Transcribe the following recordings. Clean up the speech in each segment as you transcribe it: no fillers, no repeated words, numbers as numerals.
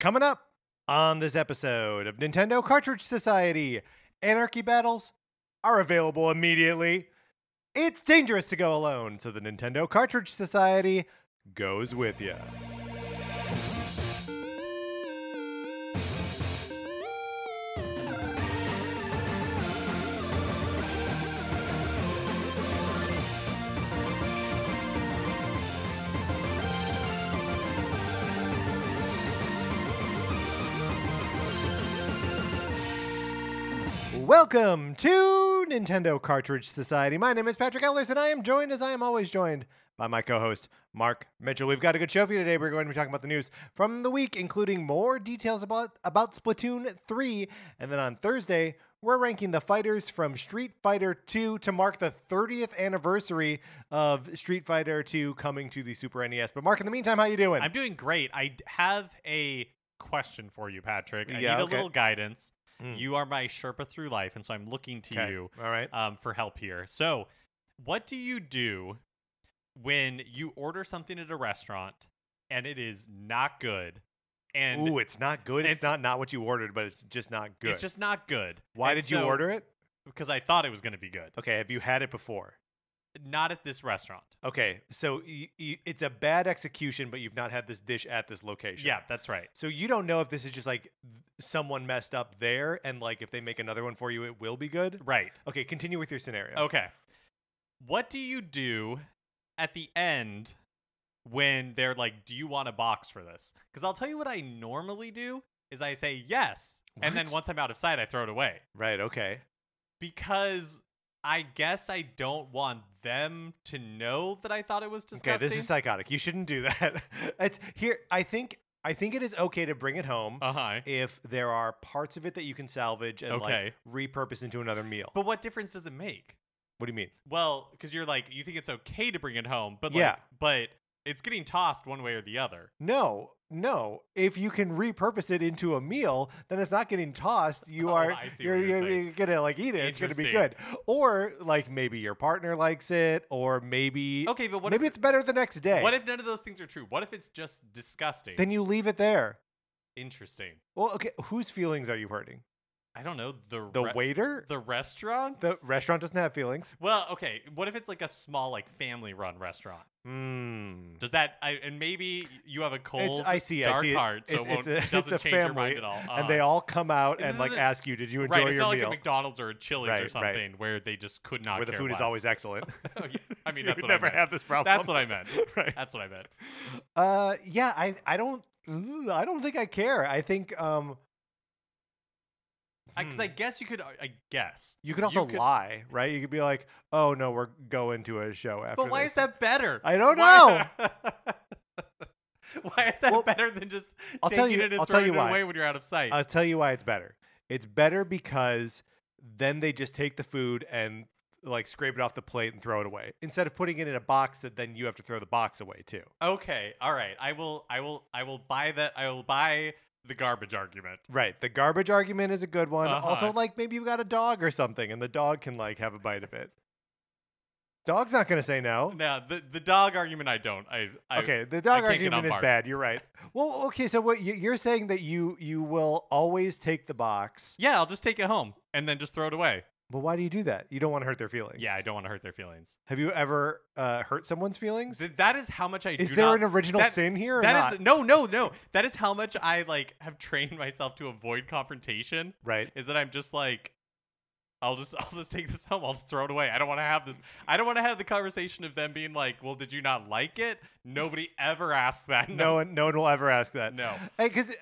Coming up on this episode of Nintendo Cartridge Society, anarchy battles are available immediately. It's dangerous to go alone, so the Nintendo Cartridge Society goes with you. Welcome to Nintendo Cartridge Society. My name is Patrick Ellers, and I am joined, as I am always joined, by my co-host, Mark Mitchell. We've got a good show for you today. We're going to be talking about the news from the week, including more details about Splatoon 3. And then on Thursday, we're ranking the fighters from Street Fighter 2 to mark the 30th anniversary of Street Fighter 2 coming to the Super NES. But Mark, in the meantime, how you doing? I'm doing great. I have a question for you, Patrick. I need a little guidance. You are my Sherpa through life, and so I'm looking to you for help here. So what do you do when you order something at a restaurant and it is not good? And ooh, it's not good? It's not what you ordered, but it's just not good. It's just not good. Why did you order it? Because I thought it was going to be good. Okay, have you had it before? Not at this restaurant. Okay, so it's a bad execution, but you've not had this dish at this location. Yeah, that's right. So you don't know if this is just like someone messed up there, and like if they make another one for you, it will be good? Right. Okay, continue with your scenario. Okay. What do you do at the end when they're like, do you want a box for this? Because I'll tell you what I normally do is I say yes, and then once I'm out of sight, I throw it away. Right, okay. Because I guess I don't want them to know that I thought it was disgusting. Okay, this is psychotic. You shouldn't do that. It's here. I think it is okay to bring it home if there are parts of it that you can salvage and like repurpose into another meal. But what difference does it make? What do you mean? Well, because you're like, you think it's okay to bring it home, but like, but it's getting tossed one way or the other. No. No, if you can repurpose it into a meal, then it's not getting tossed. You're gonna like eat it. It's gonna be good. Or like maybe your partner likes it, or maybe maybe it's better the next day. What if none of those things are true? What if it's just disgusting? Then you leave it there. Interesting. Well, okay. Whose feelings are you hurting? I don't know. The waiter? The restaurant? The restaurant doesn't have feelings. Well, okay. What if it's like a small, like family-run restaurant? Mm. Does that? And maybe you have a cold, dark heart, so it doesn't change your mind at all. And they all come out and like ask you, "Did you enjoy your meal?" It's not like a McDonald's or a Chili's or something where they just could not. Where the food is always excellent. I mean, that's what I meant. Never have this problem. That's what I meant. Right. That's what I meant. Yeah. I don't think I care. I think. Because I guess you could lie, right? You could be like, "Oh no, we're going to a show after." But why is that better? I don't know. Why is that better than just taking it and throwing it away when you're out of sight? I'll tell you why it's better. It's better because then they just take the food and like scrape it off the plate and throw it away instead of putting it in a box that then you have to throw the box away too. Okay, all right. I will buy that. I will buy the garbage argument. Right. The garbage argument is a good one. Also, like, maybe you've got a dog or something, and the dog can, like, have a bite of it. Dog's not going to say no. No, the dog argument, I don't. Okay, the dog argument is bad. You're right. Well, okay, so what you're saying that you will always take the box. Yeah, I'll just take it home and then just throw it away. But why do you do that? You don't want to hurt their feelings. Yeah, I don't want to hurt their feelings. Have you ever hurt someone's feelings? That is how much I do. Is there an original sin here or not? No. That is how much I like have trained myself to avoid confrontation. Right. Is that I'm just like, I'll just take this home. I'll just throw it away. I don't want to have this. I don't want to have the conversation of them being like, "Well, did you not like it?" Nobody ever asks that. No one will ever ask that. No.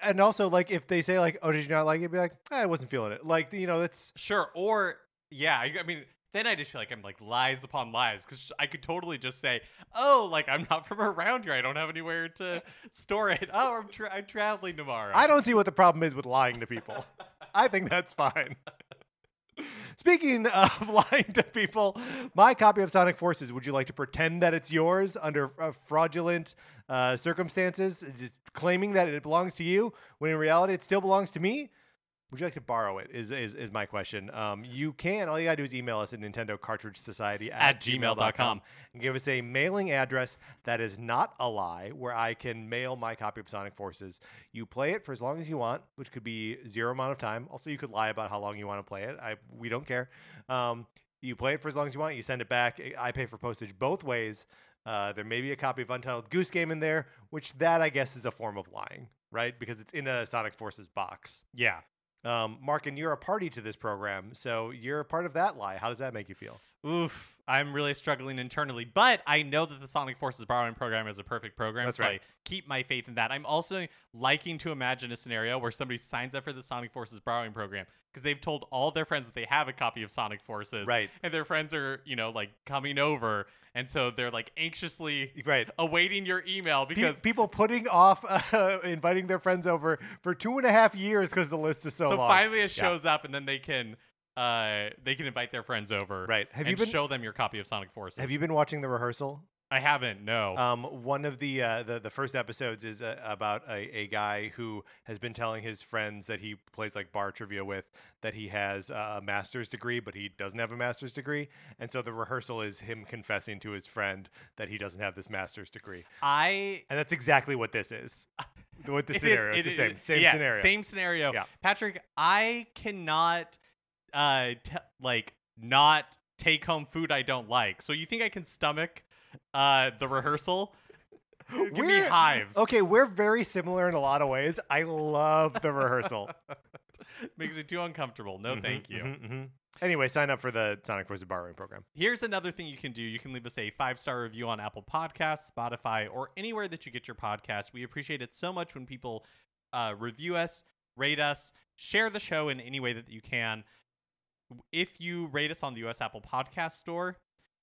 And also, like, if they say like, "Oh, did you not like it?" Be like, "I wasn't feeling it." Like, you know, that's sure. Or yeah, I mean, then I just feel like I'm like lies upon lies, because I could totally just say, "Oh, like I'm not from around here. I don't have anywhere to store it. Oh, I'm traveling tomorrow." I don't see what the problem is with lying to people. I think that's fine. Speaking of lying to people, my copy of Sonic Forces, would you like to pretend that it's yours under fraudulent circumstances, just claiming that it belongs to you when in reality it still belongs to me? Would you like to borrow it? Is my question. You can. All you gotta do is email us at nintendocartridgesociety@gmail.com and give us a mailing address that is not a lie, where I can mail my copy of Sonic Forces. You play it for as long as you want, which could be zero amount of time. Also, you could lie about how long you want to play it. We don't care. You play it for as long as you want. You send it back. I pay for postage both ways. There may be a copy of Untitled Goose Game in there, which that I guess is a form of lying, right? Because it's in a Sonic Forces box. Yeah. Mark, and you're a party to this program, so you're a part of that lie. How does that make you feel? Oof, I'm really struggling internally, but I know that the Sonic Forces borrowing program is a perfect program. That's so right. I keep my faith in that. I'm also liking to imagine a scenario where somebody signs up for the Sonic Forces borrowing program because they've told all their friends that they have a copy of Sonic Forces, right? And their friends are, you know, like coming over, and so they're like anxiously right. awaiting your email because people putting off inviting their friends over for 2.5 years because the list is so long. So finally it shows up, and then they can invite their friends over, right? Have you been show them your copy of Sonic Forces? Have you been watching The Rehearsal? I haven't, no. One of the first episodes is about a guy who has been telling his friends that he plays like bar trivia with that he has a master's degree, but he doesn't have a master's degree. And so The Rehearsal is him confessing to his friend that he doesn't have this master's degree. And that's exactly what this is. What the scenario is. It's the same yeah, scenario. Same scenario. Yeah. Patrick, I cannot not take home food I don't like. So you think I can stomach The Rehearsal? Give me hives. Okay, we're very similar in a lot of ways. I love The Rehearsal. Makes me too uncomfortable. No, thank you. Anyway, sign up for the Sonic Forces borrowing program. Here's another thing you can do. You can leave us a 5-star review on Apple Podcasts, Spotify, or anywhere that you get your podcast. We appreciate it so much when people review us, rate us, share the show in any way that you can. If you rate us on the US Apple Podcast Store,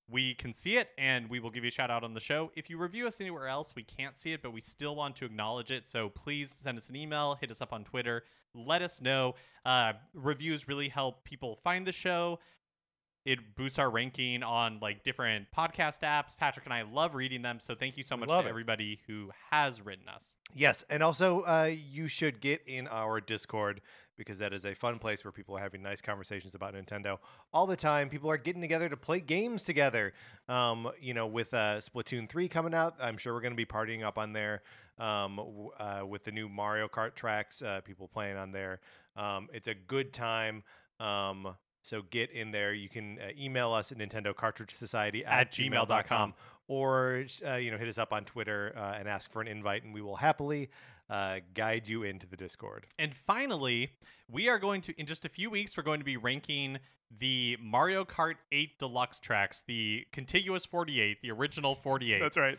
we can see it, and we will give you a shout-out on the show. If you review us anywhere else, we can't see it, but we still want to acknowledge it, so please send us an email, hit us up on Twitter, let us know. Reviews really help people find the show. It boosts our ranking on like different podcast apps. Patrick and I love reading them, so thank you so much to everybody who has written us. Yes, and also you should get in our Discord, because that is a fun place where people are having nice conversations about Nintendo all the time. People are getting together to play games together. You know, with Splatoon 3 coming out, I'm sure we're going to be partying up on there with the new Mario Kart tracks, people playing on there. It's a good time. So get in there. You can email us at nintendocartridgesociety@gmail.com or hit us up on Twitter and ask for an invite, and we will happily guide you into the Discord. And finally, we are going to, in just a few weeks, we're going to be ranking the Mario Kart 8 Deluxe tracks, the contiguous 48, the original 48. That's right.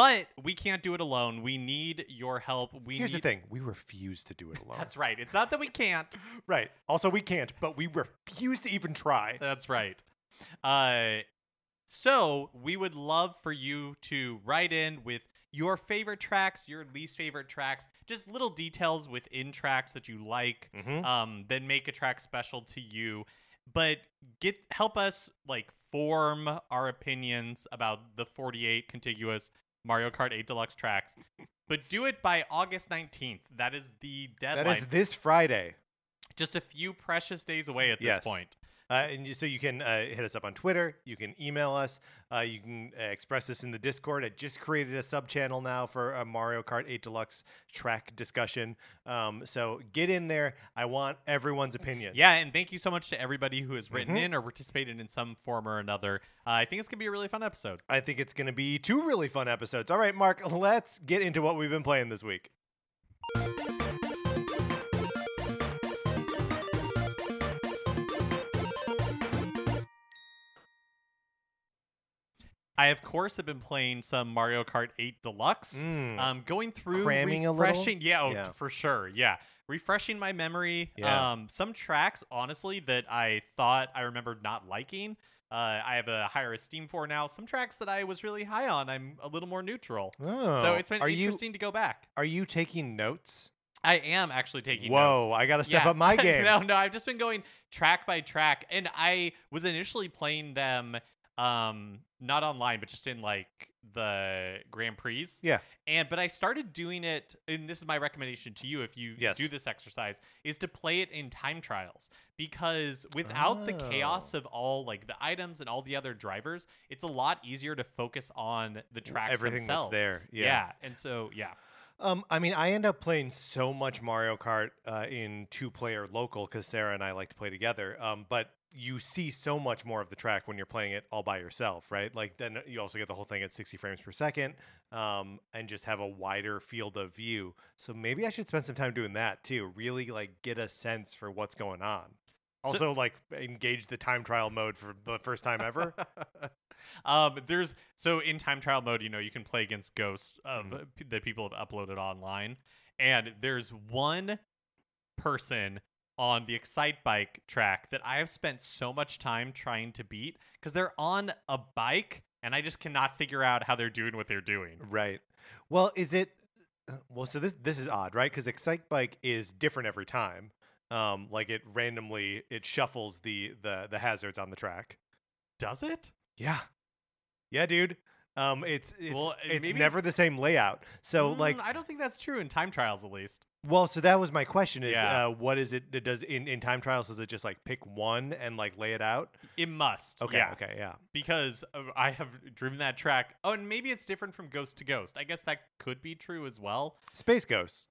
But we can't do it alone. We need your help. Here's the thing. We refuse to do it alone. That's right. It's not that we can't. Right. Also, we can't, but we refuse to even try. That's right. So we would love for you to write in with your favorite tracks, your least favorite tracks, just little details within tracks that you like, then make a track special to you. But help us like form our opinions about the 48 contiguous Mario Kart 8 Deluxe tracks. But do it by August 19th. That is the deadline. That is this Friday. Just a few precious days away at this point. So you can hit us up on Twitter. You can email us. You can express this in the Discord. I just created a sub-channel now for a Mario Kart 8 Deluxe track discussion. So get in there. I want everyone's opinion. Yeah, and thank you so much to everybody who has written in or participated in some form or another. I think it's going to be a really fun episode. I think it's going to be two really fun episodes. All right, Mark, let's get into what we've been playing this week. I, of course, have been playing some Mario Kart 8 Deluxe. Going through, cramming, refreshing. For sure. Yeah. Refreshing my memory. Yeah. Some tracks, honestly, that I thought I remembered not liking, I have a higher esteem for now. Some tracks that I was really high on, I'm a little more neutral. So it's been interesting to go back. Are you taking notes? I am actually taking notes. Whoa, I got to step up my game. No, I've just been going track by track. And I was initially playing them Not online, but just in like the Grand Prix. Yeah. But I started doing it, and this is my recommendation to you if you do this exercise, is to play it in time trials, because without the chaos of all like the items and all the other drivers, it's a lot easier to focus on the tracks themselves. That's there. Yeah. And so, I mean, I end up playing so much Mario Kart in two-player local because Sarah and I like to play together. But you see so much more of the track when you're playing it all by yourself, right? Like, then you also get the whole thing at 60 frames per second and just have a wider field of view. So maybe I should spend some time doing that, too. Really, like, get a sense for what's going on. Also, like, engage the time trial mode for the first time ever. So in time trial mode, you know, you can play against ghosts of that people have uploaded online. And there's one person on the Excitebike track that I have spent so much time trying to beat because they're on a bike and I just cannot figure out how they're doing what they're doing. Right. Well, is it... Well, so this is odd, right? Because Excitebike is different every time. Like it randomly, it shuffles the hazards on the track. Does it? Yeah. Yeah, dude. It's maybe never the same layout. So like, I don't think that's true in time trials, at least. Well, so that was my question is, what is it that does in time trials? Does it just like pick one and like lay it out? It must. Okay. Yeah. Okay. Yeah. Because I have driven that track. Oh, and maybe it's different from ghost to ghost. I guess that could be true as well. Space ghosts.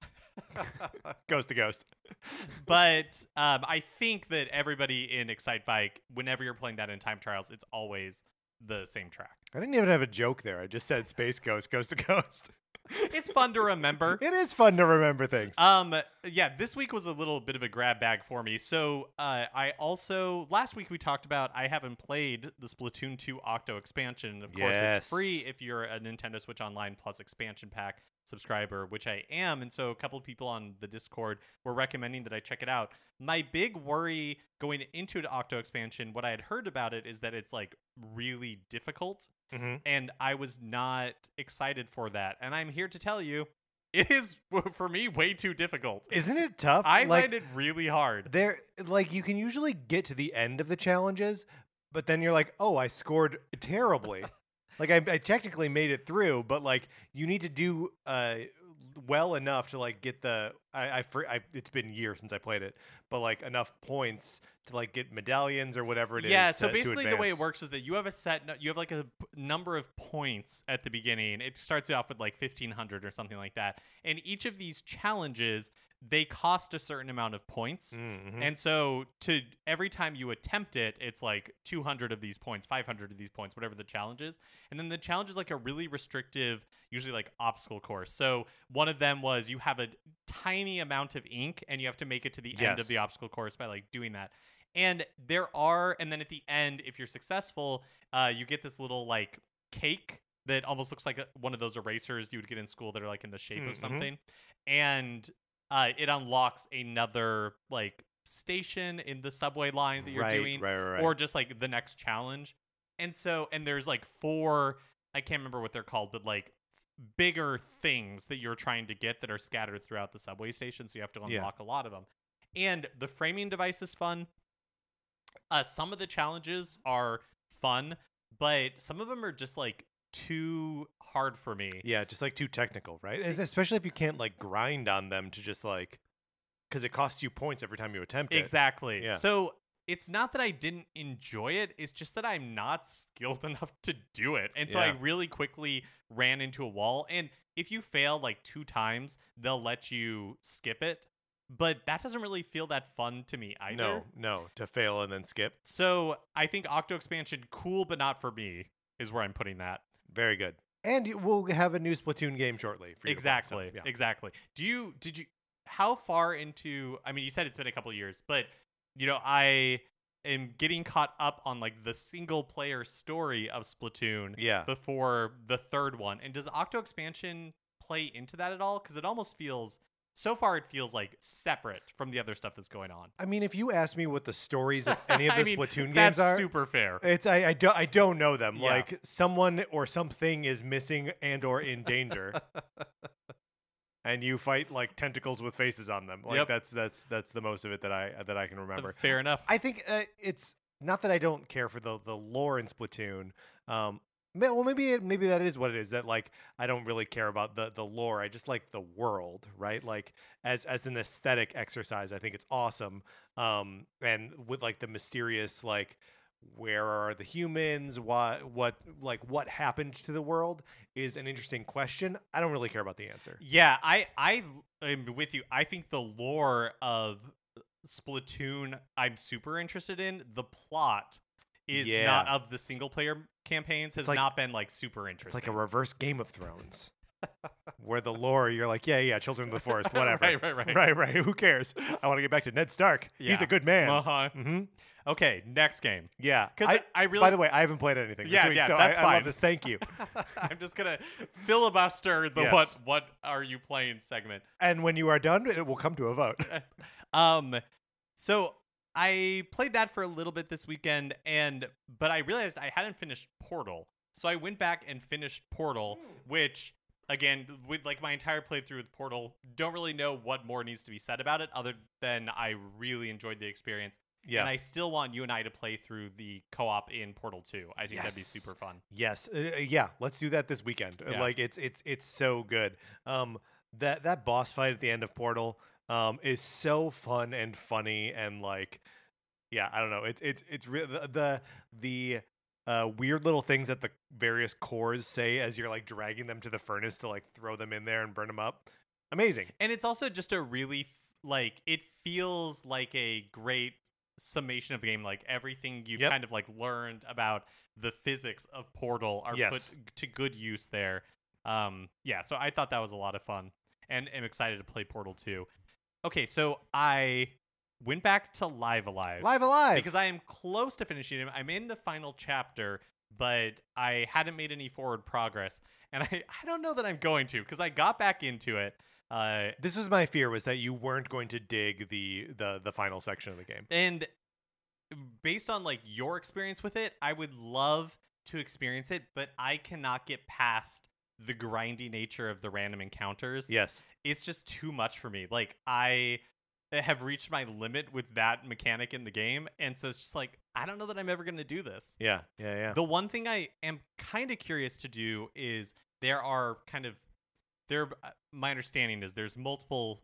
Ghost to ghost. But I think that everybody in Excitebike, whenever you're playing that in time trials, it's always the same track. I didn't even have a joke there. I just said space ghost, ghost to ghost. It's fun to remember. It is fun to remember things. This week was a little bit of a grab bag for me. So I also, last week we talked about I haven't played the Splatoon 2 Octo Expansion. Of course, it's free if you're a Nintendo Switch Online Plus Expansion Pack subscriber, which I am. And so a couple of people on the Discord were recommending that I check it out. My big worry going into an Octo Expansion, what I had heard about it is that it's like really difficult. Mm-hmm. And I was not excited for that. And I'm here to tell you, it is, for me, way too difficult. Isn't it tough? I find it really hard. Like, you can usually get to the end of the challenges, but then you're like, oh, I scored terribly. Like, I technically made it through, but, like, you need to do well enough to, like, get the... it's been years since I played it, but, like, enough points to, like, get medallions or whatever it is. Yeah, so basically the way it works is that you have a set... You have, like, a number of points at the beginning. It starts off with, like, 1,500 or something like that. And each of these challenges... they cost a certain amount of points. Mm-hmm. And so to every time you attempt it, it's like 200 of these points, 500 of these points, whatever the challenge is. And then the challenge is like a really restrictive, usually like obstacle course. So one of them was you have a tiny amount of ink and you have to make it to the end of the obstacle course by like doing that. And then at the end, if you're successful, you get this little like cake that almost looks like one of those erasers you would get in school that are like in the shape of something. And it unlocks another like station in the subway line that you're doing, or just like the next challenge. And so, and there's like 4, I can't remember what they're called, but like bigger things that you're trying to get that are scattered throughout the subway station. So you have to unlock a lot of them. And the framing device is fun. Some of the challenges are fun, but some of them are just like too hard for me. Yeah, just like too technical, right? Especially if you can't like grind on them to just like, because it costs you points every time you attempt it. Exactly. Yeah. So it's not that I didn't enjoy it. It's just that I'm not skilled enough to do it. And so I really quickly ran into a wall. And if you fail like 2 times, they'll let you skip it. But that doesn't really feel that fun to me either. No, to fail and then skip. So I think Octo Expansion, cool, but not for me is where I'm putting that. Very good. And we'll have a new Splatoon game shortly. For you Exactly. How far into, I mean, you said it's been a couple of years, but you know, I am getting caught up on like the single player story of Splatoon before the 3rd one. And does Octo Expansion play into that at all? Because it almost feels, so far it feels like separate from the other stuff that's going on. I mean, if you ask me what the stories of any of the Splatoon games are, that's super fair. It's I don't know them. Yeah. Like someone or something is missing and or in danger. And you fight like tentacles with faces on them. Like that's the most of it that I can remember. Fair enough. I think it's Not that I don't care for the lore in Splatoon. Well, maybe that is what it is, that like I don't really care about the lore. I just like the world, right? Like as an aesthetic exercise, I think it's awesome. And with like the mysterious, like where are the humans? What happened to the world is an interesting question. I don't really care about the answer. Yeah, I am with you. I think the lore of Splatoon I'm super interested in. The plot is not of the single player campaigns has like, not been like super interesting. It's like a reverse Game of Thrones where the lore you're like, yeah, children of the forest, whatever. right, who cares? I want to get back to Ned Stark. Yeah. He's a good man. Uh-huh. Mm-hmm. Okay, next game. Yeah. Because I really, by the way, I haven't played anything this week, so that's fine. I love this. Thank you. I'm just gonna filibuster the what are you playing segment. And when you are done, it will come to a vote. So I played that for a little bit this weekend, but I realized I hadn't finished Portal. So I went back and finished Portal, which again, with like my entire playthrough with Portal, don't really know what more needs to be said about it other than I really enjoyed the experience. Yeah. And I still want you and I to play through the co-op in Portal 2. I think that'd be super fun. Yes. Yeah, let's do that this weekend. Yeah. Like it's so good. That boss fight at the end of Portal is so fun and funny and like, yeah, I don't know. It's really the weird little things that the various cores say as you're like dragging them to the furnace to like throw them in there and burn them up. Amazing. And it's also just a really like it feels like a great summation of the game. Like everything you've kind of like learned about the physics of Portal are put to good use there. So I thought that was a lot of fun and am excited to play Portal 2. Okay, so I went back to Live A Live. Live A Live! Because I am close to finishing it. I'm in the final chapter, but I hadn't made any forward progress. And I don't know that I'm going to, because I got back into it. This was my fear, was that you weren't going to dig the final section of the game. And based on like your experience with it, I would love to experience it, but I cannot get past the grindy nature of the random encounters. Yes. It's just too much for me. Like I have reached my limit with that mechanic in the game. And so it's just like, I don't know that I'm ever going to do this. Yeah. The one thing I am kind of curious to do is my understanding is there's multiple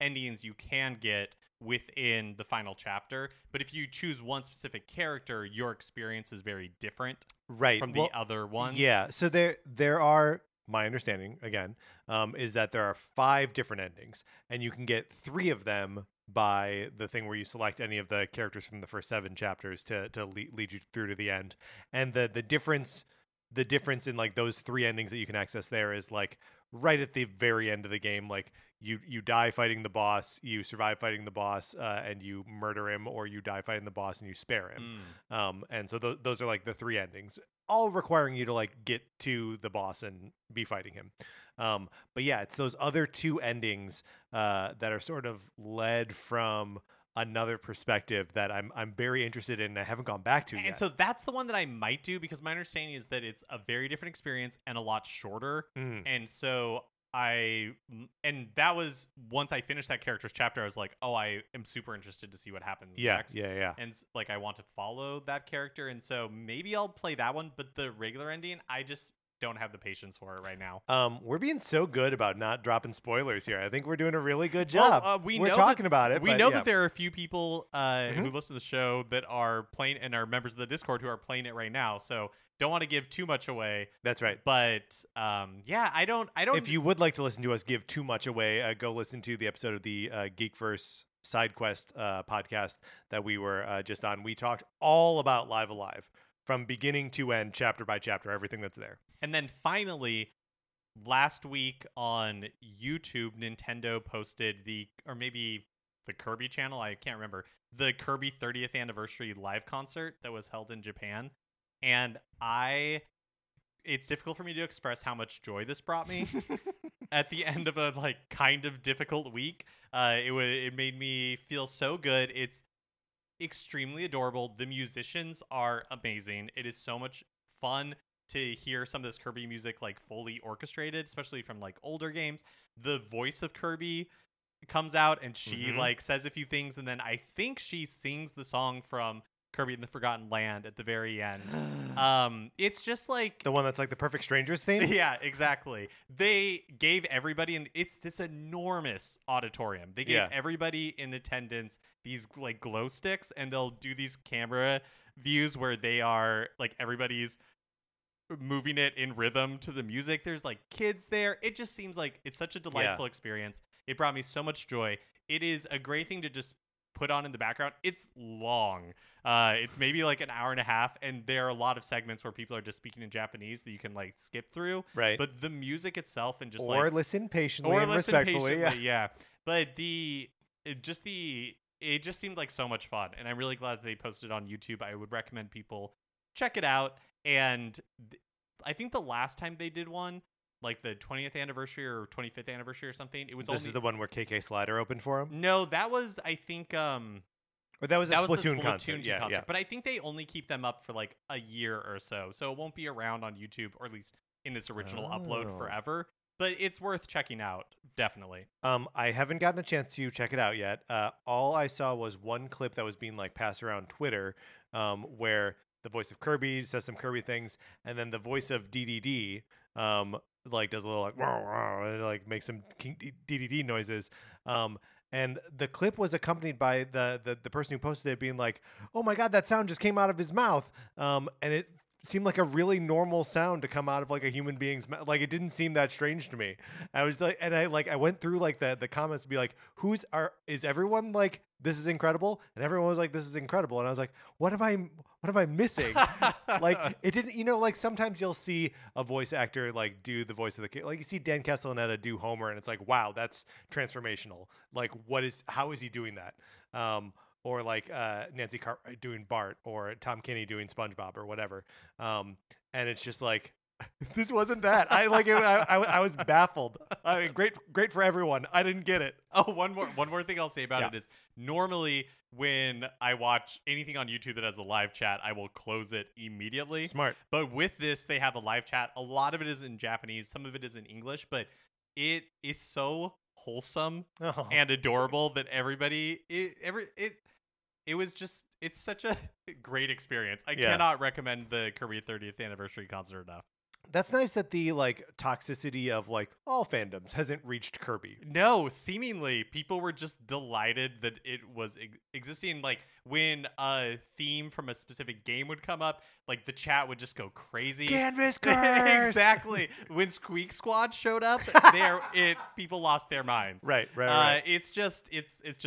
endings you can get within the final chapter, but if you choose one specific character, your experience is very different from the other ones. Yeah. So there are, my understanding again, is that there are 5 different endings and you can get 3 of them by the thing where you select any of the characters from the first 7 chapters to lead you through to the end. And the difference in like those 3 endings that you can access there is like right at the very end of the game, like you die fighting the boss, you survive fighting the boss, and you murder him, or you die fighting the boss and you spare him. And so those are like the 3 endings, all requiring you to like get to the boss and be fighting him. But yeah, it's those other 2 endings that are sort of led from another perspective that I'm very interested in and I haven't gone back to yet. And so that's the one that I might do, because my understanding is that it's a very different experience and a lot shorter. And so that was, once I finished that character's chapter, I was like, oh, I am super interested to see what happens next. Yeah. And like, I want to follow that character. And so maybe I'll play that one, but the regular ending, I just don't have the patience for it right now. We're being so good about not dropping spoilers here. I think we're doing a really good job. We know that there are a few people who listen to the show that are playing and are members of the Discord who are playing it right now. So don't want to give too much away. That's right. But I don't. If you would like to listen to us give too much away, go listen to the episode of the Geekverse SideQuest podcast that we were just on. We talked all about Live A Live from beginning to end, chapter by chapter, everything that's there. And then finally, last week on YouTube, Nintendo posted the Kirby channel, I can't remember, the Kirby 30th anniversary live concert that was held in Japan. And it's difficult for me to express how much joy this brought me at the end of a like kind of difficult week. It made me feel so good. It's extremely adorable. The musicians are amazing. It is so much fun to hear some of this Kirby music like fully orchestrated, especially from like older games. The voice of Kirby comes out and she like says a few things, and then I think she sings the song from Kirby and the Forgotten Land at the very end. It's just like... the one that's like the Perfect Strangers theme? Yeah, exactly. They gave everybody... and it's this enormous auditorium. They gave everybody in attendance these like glow sticks, and they'll do these camera views where they are like everybody's moving it in rhythm to the music. There's like kids there. It just seems like it's such a delightful experience. It brought me so much joy. It is a great thing to just put on in the background. It's long. It's maybe like an hour and a half, and there are a lot of segments where people are just speaking in Japanese that you can like skip through. Right. But the music itself and just or like listen patiently or listen respectfully. Patiently, yeah. But it just seemed like so much fun, and I'm really glad that they posted on YouTube. I would recommend people check it out. And I think the last time they did one, like the 20th anniversary or 25th anniversary or something, it was this only... This is the one where KK Slider opened for him? No, that was, I think... Or that was a Splatoon concert. Yeah, yeah. But I think they only keep them up for like a year or so. So it won't be around on YouTube, or at least in this original upload forever. But it's worth checking out, definitely. I haven't gotten a chance to check it out yet. All I saw was one clip that was being like passed around Twitter where... the voice of Kirby says some Kirby things, and then the voice of DDD like does a little like wow, wow, and like makes some DDD noises. And the clip was accompanied by the person who posted it being like, "Oh my god, that sound just came out of his mouth." And it seemed like a really normal sound to come out of like a human being's mouth. Like, it didn't seem that strange to me. I was like, and I went through like the comments to be like, is everyone like, this is incredible? And everyone was like, this is incredible. And I was like, what am I missing? Like, it didn't, you know, like sometimes you'll see a voice actor like do the voice of the kid, like you see Dan Castellaneta do Homer, and it's like, wow, that's transformational. Like, how is he doing that? Or like Nancy Cartwright doing Bart, or Tom Kenny doing SpongeBob, or whatever. And it's just like, this wasn't that. I was baffled. I mean, great for everyone. I didn't get it. Oh, one more thing I'll say about it is, normally when I watch anything on YouTube that has a live chat, I will close it immediately. Smart. But with this, they have a live chat. A lot of it is in Japanese. Some of it is in English. But it is so wholesome and adorable that it was just, it's such a great experience. I cannot recommend the Kirby 30th anniversary concert enough. That's nice that the like toxicity of like all fandoms hasn't reached Kirby. No, seemingly people were just delighted that it was existing. Like, when a theme from a specific game would come up, like the chat would just go crazy. Canvas curse! Exactly. When Squeak Squad showed up, people lost their minds. Right. It's just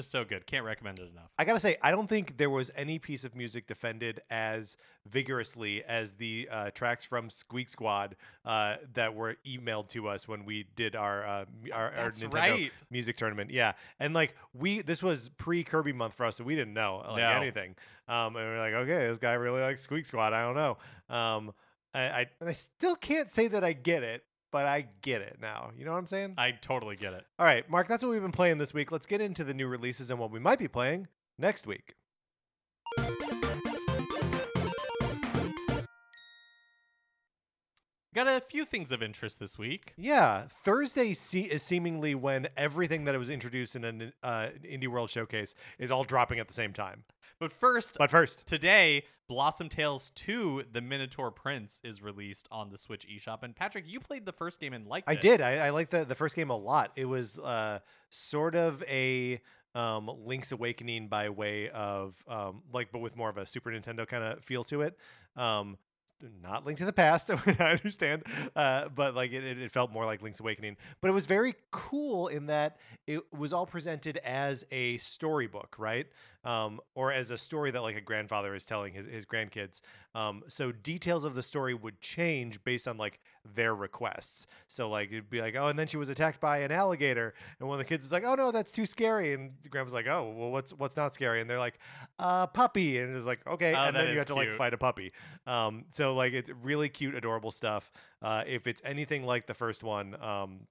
so good. Can't recommend it enough. I gotta say, I don't think there was any piece of music defended as vigorously as the tracks from Squeak Squad that were emailed to us when we did our Nintendo music tournament. Yeah. And like this was pre-Kirby month for us, so we didn't know anything. And we're like, okay, this guy really likes Squeak Squad. I don't know. I still can't say that I get it, but I get it now. You know what I'm saying? I totally get it. All right, Mark, that's what we've been playing this week. Let's get into the new releases and what we might be playing next week. Got a few things of interest this week. Yeah, Thursday is seemingly when everything that was introduced in an Indie World Showcase is all dropping at the same time. But first, today, Blossom Tales 2: The Minotaur Prince is released on the Switch eShop. And Patrick, you played the first game and liked it. I did. I liked the first game a lot. It was sort of a Link's Awakening by way of but with more of a Super Nintendo kind of feel to it. Not Link to the Past, I understand, but like it felt more like Link's Awakening. But it was very cool in that it was all presented as a storybook, right? Or as a story that like a grandfather is telling his grandkids. So details of the story would change based on like their requests. So like it'd be like, oh, and then she was attacked by an alligator, and one of the kids is like, oh no, that's too scary, and grandma's like, oh well, what's not scary? And they're like, puppy, and it's like, okay, and then you have to like fight a puppy. So like it's really cute, adorable stuff. If it's anything like the first one,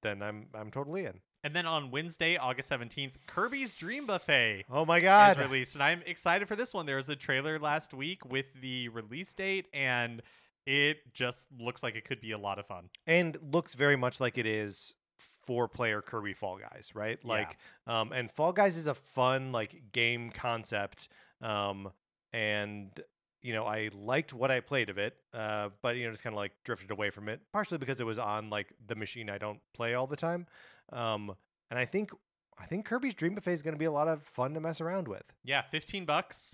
then I'm totally in. And then on Wednesday, August 17th, Kirby's Dream Buffet is released. And I'm excited for this one. There was a trailer last week with the release date, and it just looks like it could be a lot of fun. And looks very much like it is 4-player Kirby Fall Guys, right? Like, and Fall Guys is a fun like game concept. and I liked what I played of it, but just kind of like drifted away from it, partially because it was on like the machine I don't play all the time. And I think Kirby's Dream Buffet is going to be a lot of fun to mess around with. Yeah, $15.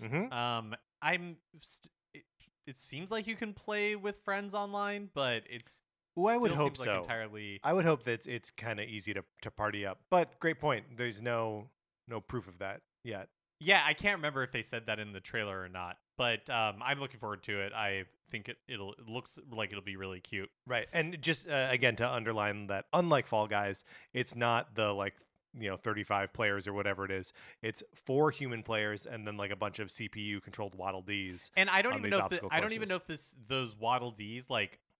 Mm-hmm. It seems like you can play with friends online, but it's I would hope so. Entirely. I would hope that it's kind of easy to party up. But great point. There's no proof of that yet. Yeah, I can't remember if they said that in the trailer or not. But I'm looking forward to it. I think it looks like it'll be really cute. Right, and just again to underline that, unlike Fall Guys, it's not the 35 players or whatever it is. It's 4 human players and then like a bunch of CPU controlled waddle Ds. And I don't even know if those waddle Ds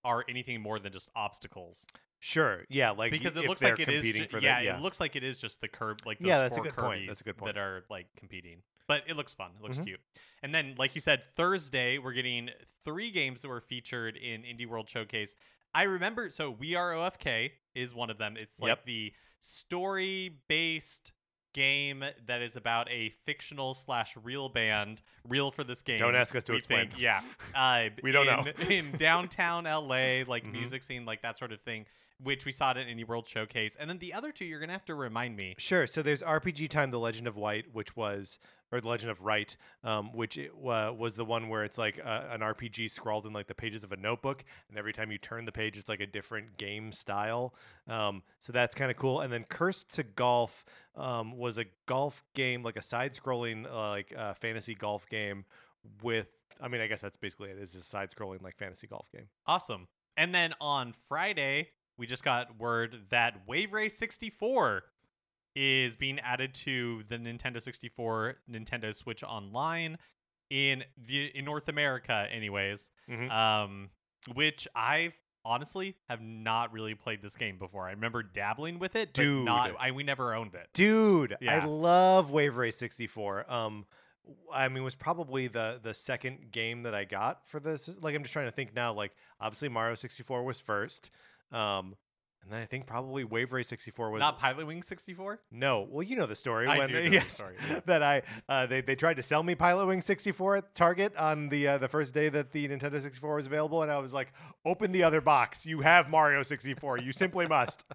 are anything more than just obstacles. Sure. Yeah. Like because it looks like it is. It looks like it is just the curb. Like those 4 Kirby's that are like competing. But it looks fun. It looks cute. And then, like you said, Thursday we're getting 3 games that were featured in Indie World Showcase. I remember. So We Are OFK is one of them. It's like the story-based game that is about a fictional / real band. Real for this game. Don't ask us to explain. Think, yeah. We don't know. In downtown LA, music scene, that sort of thing, which we saw it in Indie World Showcase. And then the other 2, you're going to have to remind me. Sure. So there's RPG Time, The Legend of Wright, The Legend of Wright, which was the one where it's an RPG scrawled in the pages of a notebook, and every time you turn the page, it's a different game style. So that's kind of cool. And then Curse to Golf was a golf game, a side-scrolling fantasy golf game with. I mean, I guess that's basically it. It's a side-scrolling fantasy golf game. Awesome. And then on Friday, we just got word that Wave Race 64. Is being added to the Nintendo 64, Nintendo Switch Online in North America, anyways. Which I honestly have not really played this game before. I remember dabbling with it, but we never owned it. Dude, yeah. I love Wave Race 64. It was probably the second game that I got for this. I'm just trying to think now. Obviously Mario 64 was first. And then I think probably Wave Race 64 was... Not Pilotwings 64? No. Well, you know the story. That they tried to sell me Pilotwings 64 at Target on the first day that the Nintendo 64 was available, and I was like, open the other box. You have Mario 64. You simply must.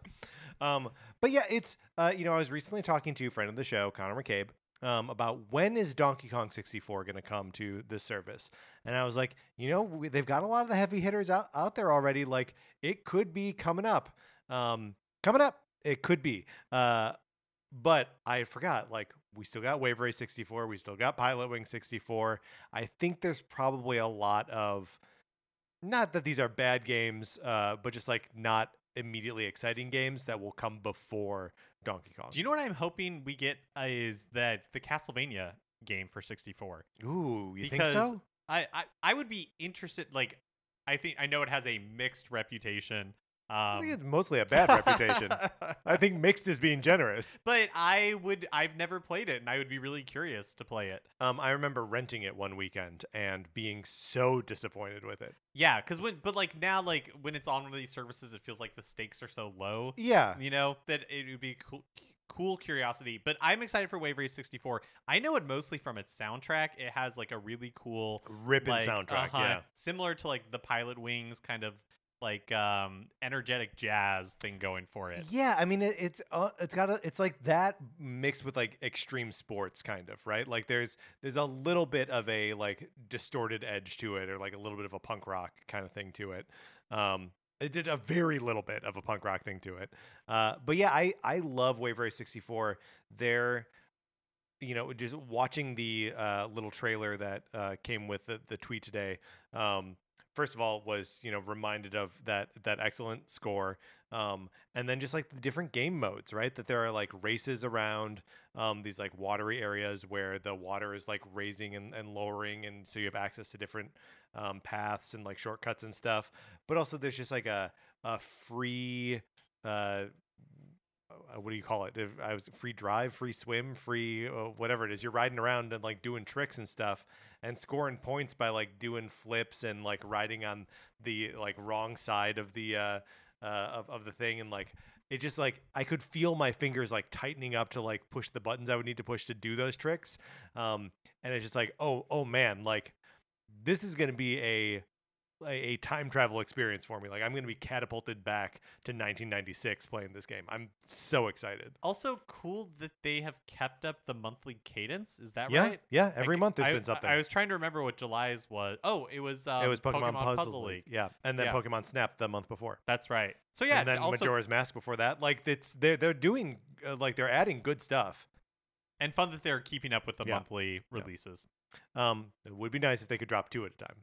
But yeah, it's... I was recently talking to a friend of the show, Connor McCabe, about when is Donkey Kong 64 going to come to this service? And I was like, they've got a lot of the heavy hitters out there already. It could be coming up. It could be. But I forgot, we still got Wave Race 64. We still got Pilotwings 64. I think there's probably a lot of, not that these are bad games, but just not immediately exciting games that will come before Donkey Kong. Do you know what I'm hoping we get is that the Castlevania game for 64. Ooh, you think so? I would be interested. I know it has a mixed reputation. I think it's mostly a bad reputation. I think mixed is being generous. But I've never played it, and I would be really curious to play it. I remember renting it one weekend and being so disappointed with it. Yeah, because now when it's on one of these services, it feels like the stakes are so low. Yeah, that it would be cool curiosity. But I'm excited for Wave Race 64. I know it mostly from its soundtrack. It has a really cool ripping soundtrack. Yeah, similar to the Pilotwings kind of. Energetic jazz thing going for it. Yeah, I mean it's like that mixed with extreme sports kind of, right? There's a little bit of a distorted edge to it, or a little bit of a punk rock kind of thing to it. It did a very little bit of a punk rock thing to it. But yeah, I love Wave Race 64. They're just watching the little trailer that came with the tweet today. First of all, was reminded of that excellent score, and then just the different game modes, right? That there are races around these watery areas where the water is raising and lowering, and so you have access to different paths and shortcuts and stuff. But also, there's just a free what do you call it? I was free drive, free swim, free whatever it is. You're riding around and doing tricks and stuff, and scoring points by doing flips and riding on the wrong side of the thing, and it just like I could feel my fingers like tightening up to like push the buttons I would need to push to do those tricks. And it's just like, oh man, like this is going to be a time travel experience for me. Like I'm going to be catapulted back to 1996 playing this game. I'm so excited. Also cool that they have kept up the monthly cadence. Is that right? Yeah. Every month there's been something. I was trying to remember what July's was. Oh, it was Pokemon Puzzle League. Yeah. And then Pokemon Snap the month before. That's right. So yeah. And then also, Majora's Mask before that. Like it's, they're doing like they're adding good stuff. And fun that they're keeping up with the monthly releases. It would be nice if they could drop two at a time.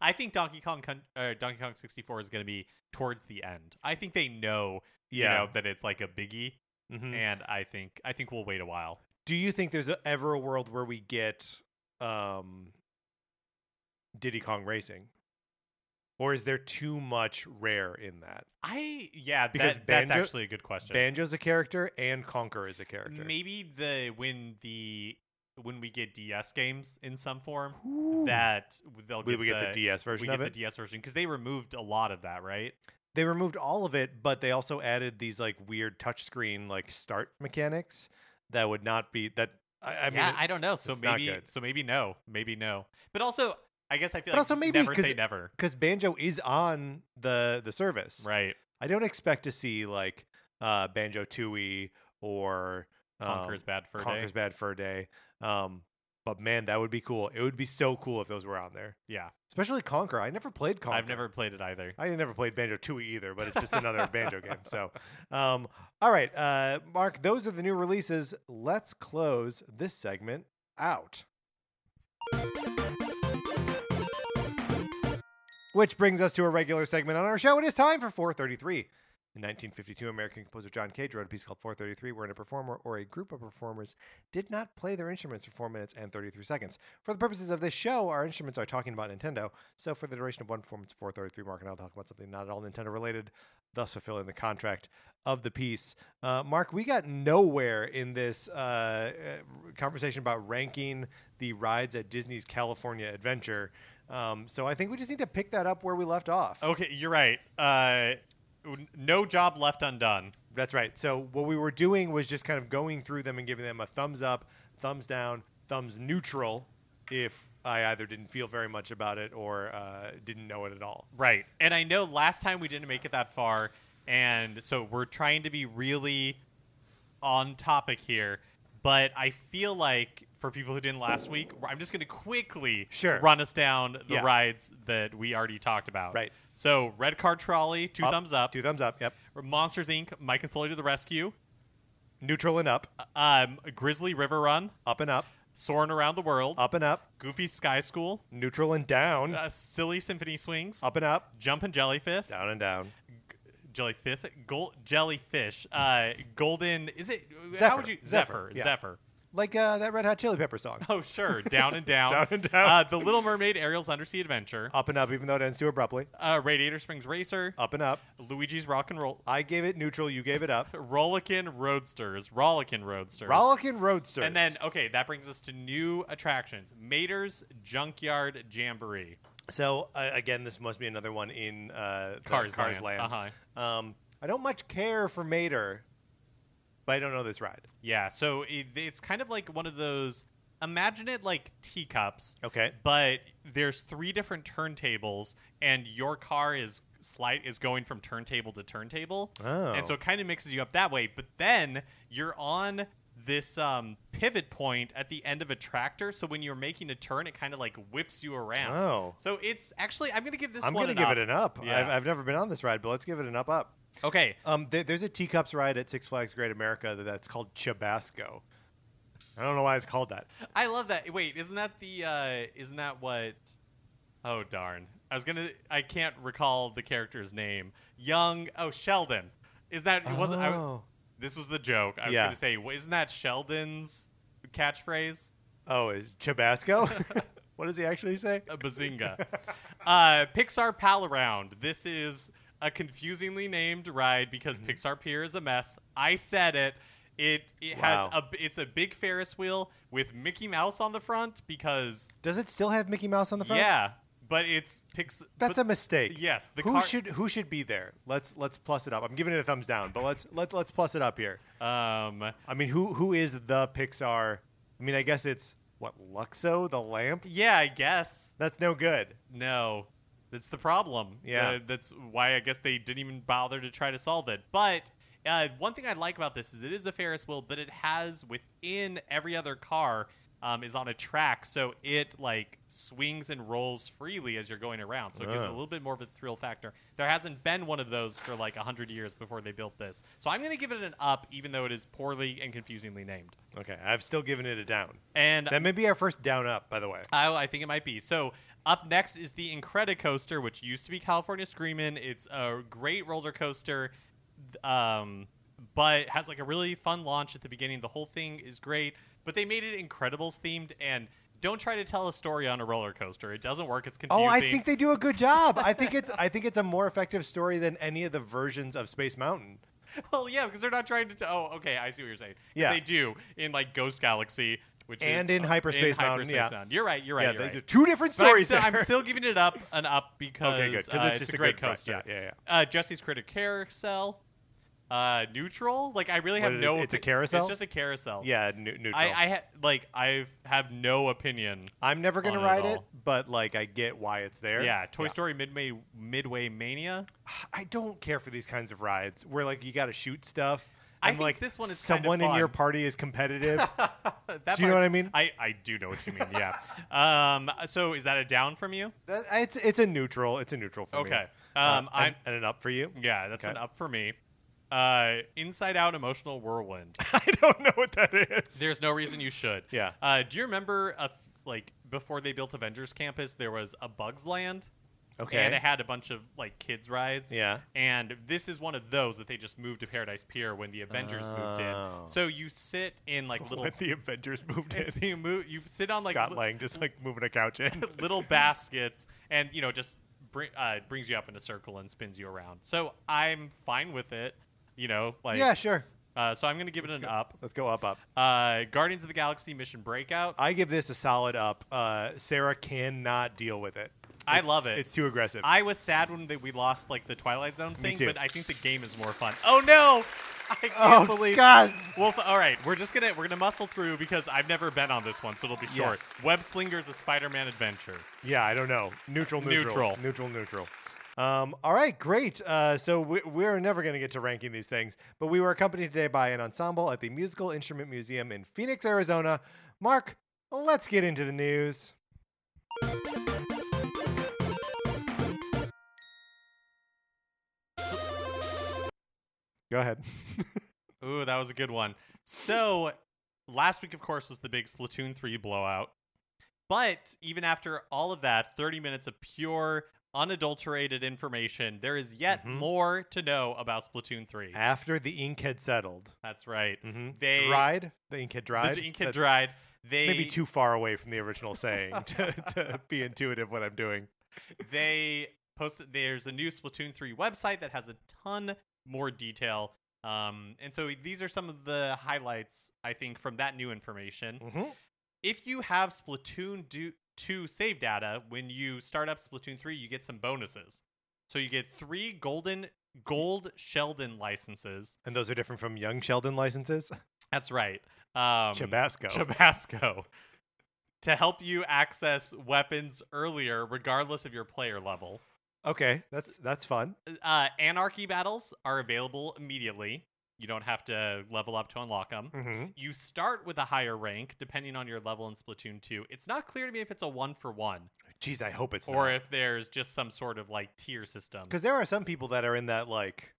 I think Donkey Kong 64 is going to be towards the end. I think they know, you know, that it's like a biggie, and I think we'll wait a while. Do you think there's ever a world where we get Diddy Kong Racing, or is there too much Rare in that? That's actually a good question. Banjo's a character, and Conker is a character. Maybe when we get DS games in some form, that we get the DS version of it. We get the DS version because they removed a lot of that, right? They removed all of it, but they also added these like weird touchscreen like start mechanics that would not be that. I mean, I don't know. So maybe no. But also, I guess I feel like also maybe, never say never, because Banjo is on the service, right? I don't expect to see like Banjo-Tooie or Conker's Bad Fur Day. But man, that would be cool. It would be so cool if those were on there. Yeah. Especially Conker. I never played Conker. I've never played it either. I never played Banjo-Tooie either, but it's just another Banjo game. So, all right, Mark, those are the new releases. Let's close this segment out. Which brings us to a regular segment on our show. It is time for 433. In 1952, American composer John Cage wrote a piece called 433, wherein a performer or a group of performers did not play their instruments for 4 minutes and 33 seconds. For the purposes of this show, our instruments are talking about Nintendo, so for the duration of one performance of 433, Mark and I will talk about something not at all Nintendo-related, thus fulfilling the contract of the piece. Mark, we got nowhere in this conversation about ranking the rides at Disney's California Adventure, so I think we just need to pick that up where we left off. Okay, you're right. No job left undone. That's right. So what we were doing was just kind of going through them and giving them a thumbs up, thumbs down, thumbs neutral if I either didn't feel very much about it or didn't know it at all. Right. And I know last time we didn't make it that far, and so we're trying to be really on topic here, but I feel like for people who didn't last week, I'm just going to quickly run us down the rides that we already talked about. Right. So, Red Car Trolley, two thumbs up. Two thumbs up, yep. Monsters, Inc., Mike and Sully to the Rescue. Neutral and up. Grizzly River Run. Up and up. Soarin' Around the World. Up and up. Goofy Sky School. Neutral and down. Silly Symphony Swings. Up and up. Jump and Jellyfish. Down and down. Jellyfish. Golden, is it? Zephyr. How would you? Zephyr. Yeah. Zephyr. Like that Red Hot Chili Pepper song. Oh, sure. Down and down. Down and down. The Little Mermaid, Ariel's Undersea Adventure. Up and up, even though it ends too abruptly. Radiator Springs Racer. Up and up. Luigi's Rock and Roll. I gave it neutral. You gave it up. Rollickin' Roadsters. And then, okay, that brings us to new attractions. Mater's Junkyard Jamboree. So, again, this must be another one in Cars Land. Uh-huh. I don't much care for Mater, but I don't know this ride. Yeah, so it's kind of like one of those, imagine it like teacups. Okay. But there's three different turntables, and your car is going from turntable to turntable. Oh. And so it kind of mixes you up that way. But then you're on this pivot point at the end of a tractor, so when you're making a turn, it kind of like whips you around. Oh. So it's actually, I'm going to give it an up. Yeah. I've never been on this ride, but let's give it an up. Okay. There's a teacups ride at Six Flags Great America that's called Tabasco. I don't know why it's called that. I love that. Wait, isn't that what? Oh darn! I can't recall the character's name. Sheldon. Is that? It wasn't. This was the joke. I was going to say, isn't that Sheldon's catchphrase? Oh, is Tabasco? What does he actually say? A bazinga. Pixar Pal Around. This is a confusingly named ride because Pixar Pier is a mess. I said it. It's a big Ferris wheel with Mickey Mouse on the front because... Does it still have Mickey Mouse on the front? Yeah. But it's pixel. That's a mistake. Yes. Who should be there? Let's plus it up. I'm giving it a thumbs down, but let's plus it up here. I mean, who is the Pixar? I mean, I guess it's what, Luxo the lamp? Yeah, I guess. That's no good. No, that's the problem. Yeah, that's why I guess they didn't even bother to try to solve it. But one thing I like about this is it is a Ferris wheel, but it has within every other car. Is on a track, so it like swings and rolls freely as you're going around, so it gives it a little bit more of a thrill factor. There hasn't been one of those for like 100 years before they built this, so I'm going to give it an up, even though it is poorly and confusingly named. Okay, I've still given it a down, and that may be our first down up, by the way. I think it might be. So up next is the Incredicoaster, which used to be California Screamin'. It's a great roller coaster, but has like a really fun launch at the beginning. The whole thing is great. But they made it Incredibles themed, and don't try to tell a story on a roller coaster. It doesn't work. It's confusing. Oh, I think they do a good job. I think it's a more effective story than any of the versions of Space Mountain. Well, yeah, because they're not trying to tell. Oh, okay, I see what you're saying. Yeah, they do in like Ghost Galaxy, which and is in Hyperspace Mountain. Mountain. You're right. Yeah, they do two different stories. I'm still giving it an up because okay, good. It's just a great coaster. Price. Yeah. Jesse's Critter Carousel. Neutral? Like, I really have no... It's a carousel? It's just a carousel. Yeah, neutral. I have no opinion. I'm never going to ride it, but, like, I get why it's there. Yeah, Toy Story Midway Mania. I don't care for these kinds of rides where, like, you got to shoot stuff. I think like, this one is someone kind of fun. In your party is competitive. Do you know what I mean? I do know what you mean, yeah. So is that a down from you? It's a neutral. It's a neutral for me. Okay. And an up for you? Yeah, that's an up for me. Inside Out Emotional Whirlwind. I don't know what that is. There's no reason you should. Yeah. Do you remember, like, before they built Avengers Campus, there was a Bugs Land? Okay. And it had a bunch of, like, kids' rides. Yeah. And this is one of those that they just moved to Paradise Pier when the Avengers moved in. So you sit in, like, little... When the Avengers moved in. So you sit on, like... Scott Lang just, like, moving a couch in. Little baskets and, you know, just brings you up in a circle and spins you around. So I'm fine with it. You know, like... Yeah, sure. So I'm going to give it an up. Let's go up. Guardians of the Galaxy Mission Breakout. I give this a solid up. Sarah cannot deal with it. I love it. It's too aggressive. I was sad when we lost, like, the Twilight Zone thing, but I think the game is more fun. Oh, no! I can't believe... Oh, God. Well, all right. We're just going to muscle through because I've never been on this one, so it'll be short. Web Slingers, a Spider-Man Adventure. Yeah, I don't know. Neutral. All right, great. So we're never going to get to ranking these things, but we were accompanied today by an ensemble at the Musical Instrument Museum in Phoenix, Arizona. Mark, let's get into the news. Go ahead. Ooh, that was a good one. So last week, of course, was the big Splatoon 3 blowout. But even after all of that, 30 minutes of pure... unadulterated information, there is yet more to know about Splatoon 3. After the ink had settled. That's right. Mm-hmm. The ink had dried. They maybe too far away from the original saying to be intuitive what I'm doing. They posted, there's a new Splatoon 3 website that has a ton more detail. And so these are some of the highlights, I think, from that new information. Mm-hmm. If you have Splatoon 2 save data, when you start up Splatoon 3, you get some bonuses. So you get 3 gold Sheldon licenses. And those are different from young Sheldon licenses? That's right. Tabasco. To help you access weapons earlier, regardless of your player level. Okay, that's fun. Anarchy battles are available immediately. You don't have to level up to unlock them. Mm-hmm. You start with a higher rank, depending on your level in Splatoon 2. It's not clear to me if it's a 1-for-1. Jeez, I hope it's not. Or if there's just some sort of, like, tier system. Because there are some people that are in that, like,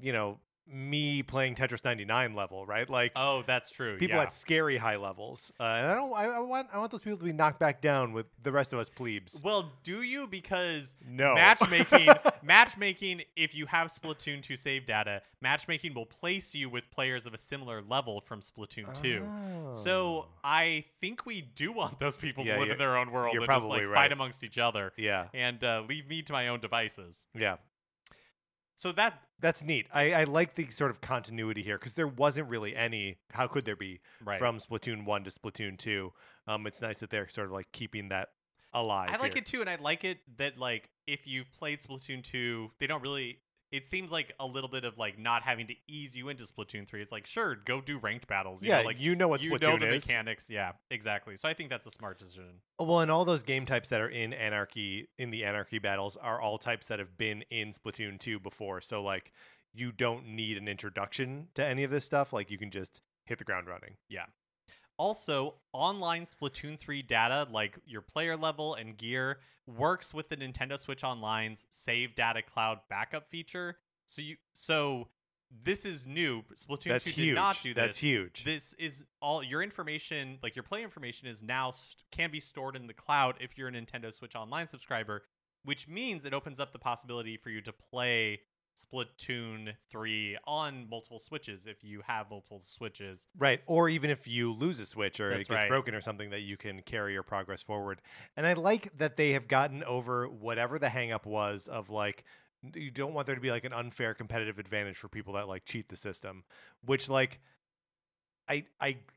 you know, me playing Tetris 99 level, right? Like, oh, that's true. People at scary high levels. And I want those people to be knocked back down with the rest of us plebes. Well, do you? Because no. Matchmaking, if you have Splatoon 2 save data, matchmaking will place you with players of a similar level from Splatoon 2. Oh. So I think we do want those people to live in their own world and just, like, fight amongst each other. Yeah. And leave me to my own devices. Yeah. So that's neat. I like the sort of continuity here because there wasn't really any. How could there be from Splatoon 1 to Splatoon 2? It's nice that they're sort of like keeping that alive. I like it too, and I like it that like if you've played Splatoon 2, they don't really. It seems like a little bit of like not having to ease you into Splatoon 3. It's like, sure, go do ranked battles. You know, like, you know what Splatoon is. You know the mechanics. Yeah, exactly. So I think that's a smart decision. Well, and all those game types that are in Anarchy, in the Anarchy battles, are all types that have been in Splatoon 2 before. So like, you don't need an introduction to any of this stuff. Like, you can just hit the ground running. Yeah. Also, online Splatoon 3 data, like your player level and gear, works with the Nintendo Switch Online's Save Data Cloud backup feature. So this is new. Splatoon 2 did not do this. That's huge. This is all your information, like your play information, is now can be stored in the cloud if you're a Nintendo Switch Online subscriber, which means it opens up the possibility for you to play Splatoon 3 on multiple Switches if you have multiple Switches. Right, or even if you lose a Switch or it gets broken or something, that you can carry your progress forward. And I like that they have gotten over whatever the hang-up was of, like, you don't want there to be, like, an unfair competitive advantage for people that, like, cheat the system. Which, like, I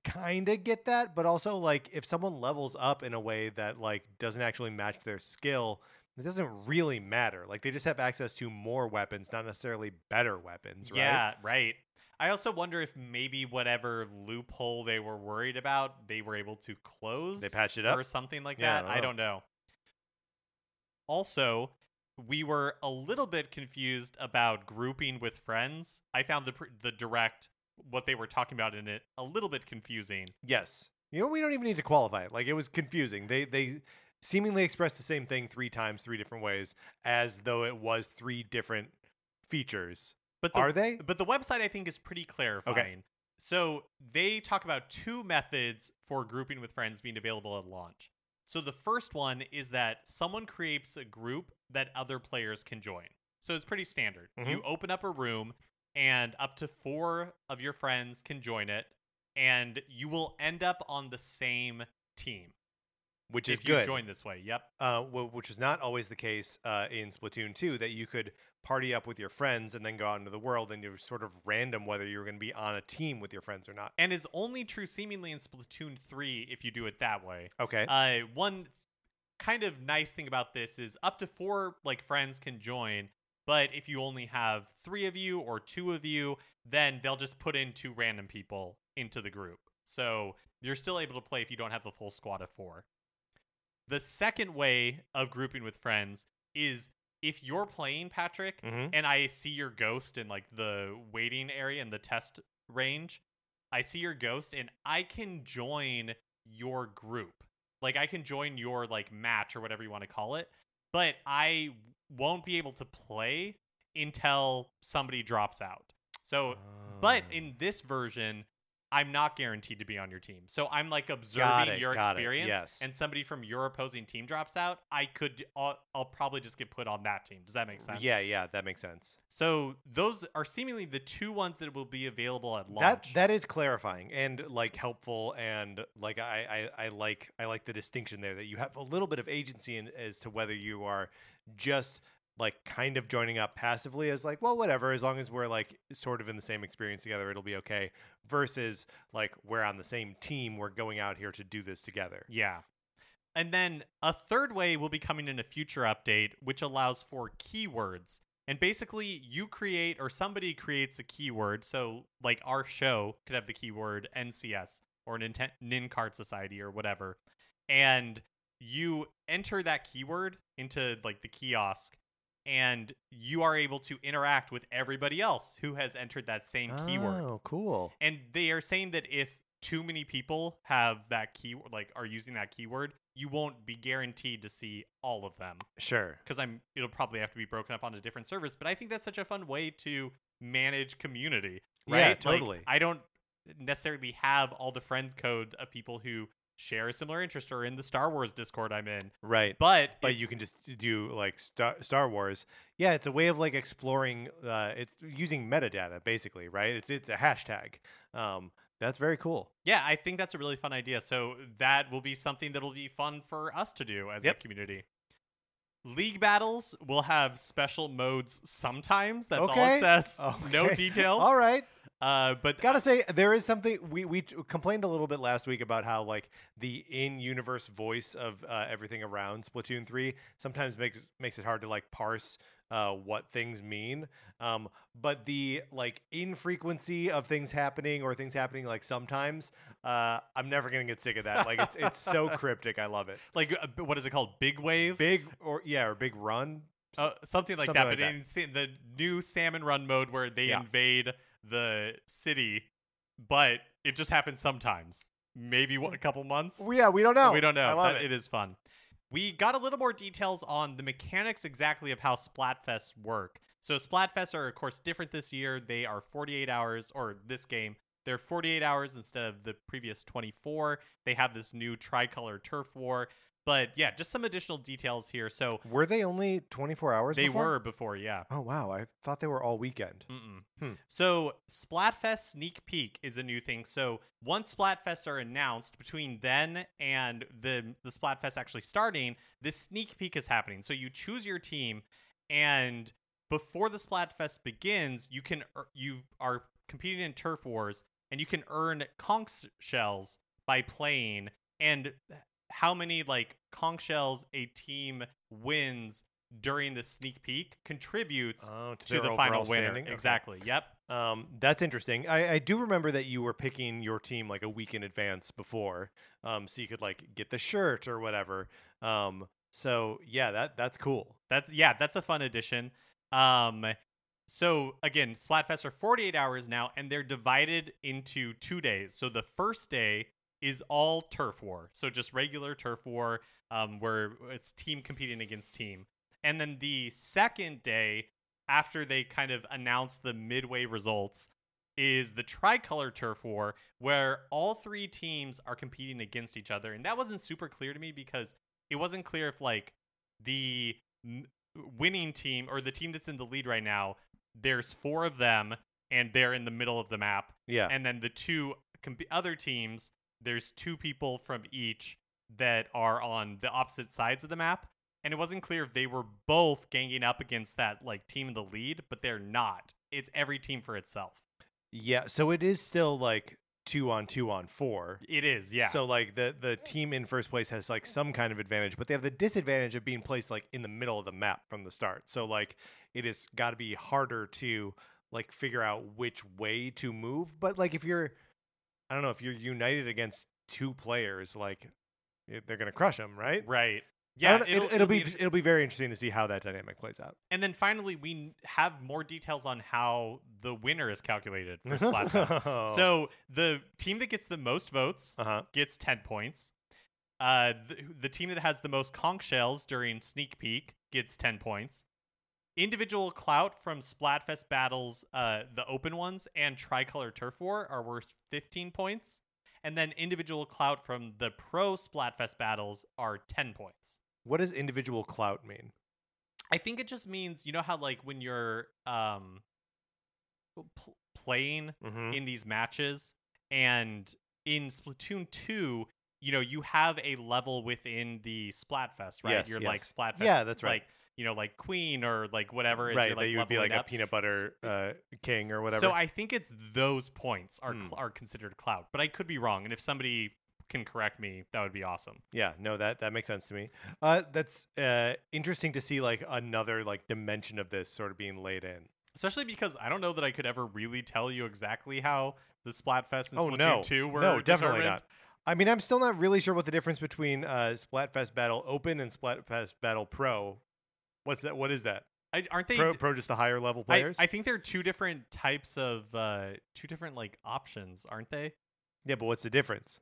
kind of get that, but also, like, if someone levels up in a way that, like, doesn't actually match their skill, it doesn't really matter. Like, they just have access to more weapons, not necessarily better weapons, right? Yeah, right. I also wonder if maybe whatever loophole they were worried about, they were able to close. They patched it up. Or something like that. I don't know. Also, we were a little bit confused about grouping with friends. I found the direct, what they were talking about in it, a little bit confusing. Yes. You know, we don't even need to qualify it. Like, it was confusing. They seemingly expressed the same thing three times, three different ways, as though it was three different features. But are they? But the website, I think, is pretty clarifying. Okay. So they talk about two methods for grouping with friends being available at launch. So the first one is that someone creates a group that other players can join. So it's pretty standard. Mm-hmm. You open up a room, and up to 4 of your friends can join it, and you will end up on the same team. Which is good. If you join this way, yep. Which is not always the case in Splatoon 2, that you could party up with your friends and then go out into the world, and you're sort of random whether you're going to be on a team with your friends or not. And is only true seemingly in Splatoon 3 if you do it that way. Okay. One kind of nice thing about this is up to 4 like friends can join, but if you only have 3 of you or 2 of you, then they'll just put in 2 random people into the group. So you're still able to play if you don't have the full squad of 4. The second way of grouping with friends is if you're playing, Patrick, mm-hmm. and I see your ghost in like the waiting area and the test range, I see your ghost and I can join your group. Like, I can join your like match or whatever you want to call it, but I won't be able to play until somebody drops out. So, but in this version, I'm not guaranteed to be on your team. So I'm like observing your experience, yes. and somebody from your opposing team drops out. I'll probably just get put on that team. Does that make sense? Yeah, that makes sense. So those are seemingly the two ones that will be available at launch. That is clarifying and like helpful, and like I like the distinction there that you have a little bit of agency in, as to whether you are just like kind of joining up passively as like, well, whatever, as long as we're like sort of in the same experience together, it'll be okay, versus like we're on the same team, we're going out here to do this together. Yeah. And then a third way will be coming in a future update, which allows for keywords. And basically you create, or somebody creates a keyword. So like our show could have the keyword NCS or Nincart Society or whatever. And you enter that keyword into like the kiosk, and you are able to interact with everybody else who has entered that same keyword. Oh, cool. And they are saying that if too many people have that keyword, like are using that keyword, you won't be guaranteed to see all of them. Sure. Because it'll probably have to be broken up onto different servers. But I think that's such a fun way to manage community, right? Yeah, totally. Like, I don't necessarily have all the friend code of people who share a similar interest or in the Star Wars Discord I'm in. Right. But you can just do like Star Wars. Yeah, it's a way of like exploring, it's using metadata basically, right? It's a hashtag. That's very cool. Yeah, I think that's a really fun idea. So that will be something that'll be fun for us to do as a community. League battles will have special modes sometimes. That's all it says. Okay. No details. All right. But gotta say, there is something we complained a little bit last week about how like the in-universe voice of everything around Splatoon 3 sometimes makes it hard to like parse what things mean. But the like infrequency of things happening or things happening like sometimes, I'm never gonna get sick of that. Like it's so cryptic. I love it. Like what is it called? Big wave? Or big run? Something like that. In the new Salmon Run mode where they invade the city, but it just happens sometimes. Maybe a couple months. Well, yeah, we don't know. But it is fun. We got a little more details on the mechanics exactly of how Splatfests work. So Splatfests are, of course, different this year. They are 48 hours, or this game, they're 48 hours instead of the previous 24. They have this new tricolor turf war. But yeah, just some additional details here. So were they only 24 hours before? They were before, yeah. Oh, wow. I thought they were all weekend. So Splatfest Sneak Peek is a new thing. So once Splatfests are announced, between then and the Splatfest actually starting, this Sneak Peek is happening. So you choose your team, and before the Splatfest begins, you are competing in Turf Wars, and you can earn conch shells by playing, and how many like conch shells a team wins during the sneak peek contributes to the final winner. Okay. Exactly. Yep. That's interesting. I do remember that you were picking your team like a week in advance before, so you could like get the shirt or whatever. So yeah, that's cool. That's a fun addition. So again, Splatfest are 48 hours now, and they're divided into 2 days. So the first day is all turf war, so just regular turf war, where it's team competing against team. And then the second day, after they kind of announce the midway results, is the tricolor turf war, where all three teams are competing against each other. And that wasn't super clear to me, because it wasn't clear if like the winning team or the team that's in the lead right now, there's four of them and they're in the middle of the map. Yeah. And then the two other teams, there's two people from each that are on the opposite sides of the map. And it wasn't clear if they were both ganging up against that like team in the lead, but they're not. It's every team for itself. Yeah, so it is still like 2 on 2 on 4. It is, yeah. So like the team in first place has like some kind of advantage, but they have the disadvantage of being placed like in the middle of the map from the start. So like it has got to be harder to like figure out which way to move. But like if you're united against two players, like they're going to crush them, right? Right. Yeah, it'll be very interesting to see how that dynamic plays out. And then finally, we have more details on how the winner is calculated for Splatfest. So the team that gets the most votes gets 10 points. The team that has the most conch shells during Sneak Peek gets 10 points. Individual clout from Splatfest battles, the open ones, and Tricolor Turf War are worth 15 points. And then individual clout from the pro Splatfest battles are 10 points. What does individual clout mean? I think it just means, you know how like when you're playing in these matches, and in Splatoon 2, you know, you have a level within the Splatfest, right? Yes, like Splatfest. Yeah, that's right. Like, you know, like queen or like whatever. Right, that you would be like a peanut butter king or whatever. So I think it's those points are considered clout, but I could be wrong. And if somebody can correct me, that would be awesome. Yeah, no, that makes sense to me. That's interesting to see like another like dimension of this sort of being laid in. Especially because I don't know that I could ever really tell you exactly how the Splatfest and Splatoon 2 were determined. Definitely not. I mean, I'm still not really sure what the difference between Splatfest Battle Open and Splatfest Battle Pro. What's that? What is that? Aren't they pro just the higher level players? I think there are two different types of two different like options, aren't they? Yeah, but what's the difference?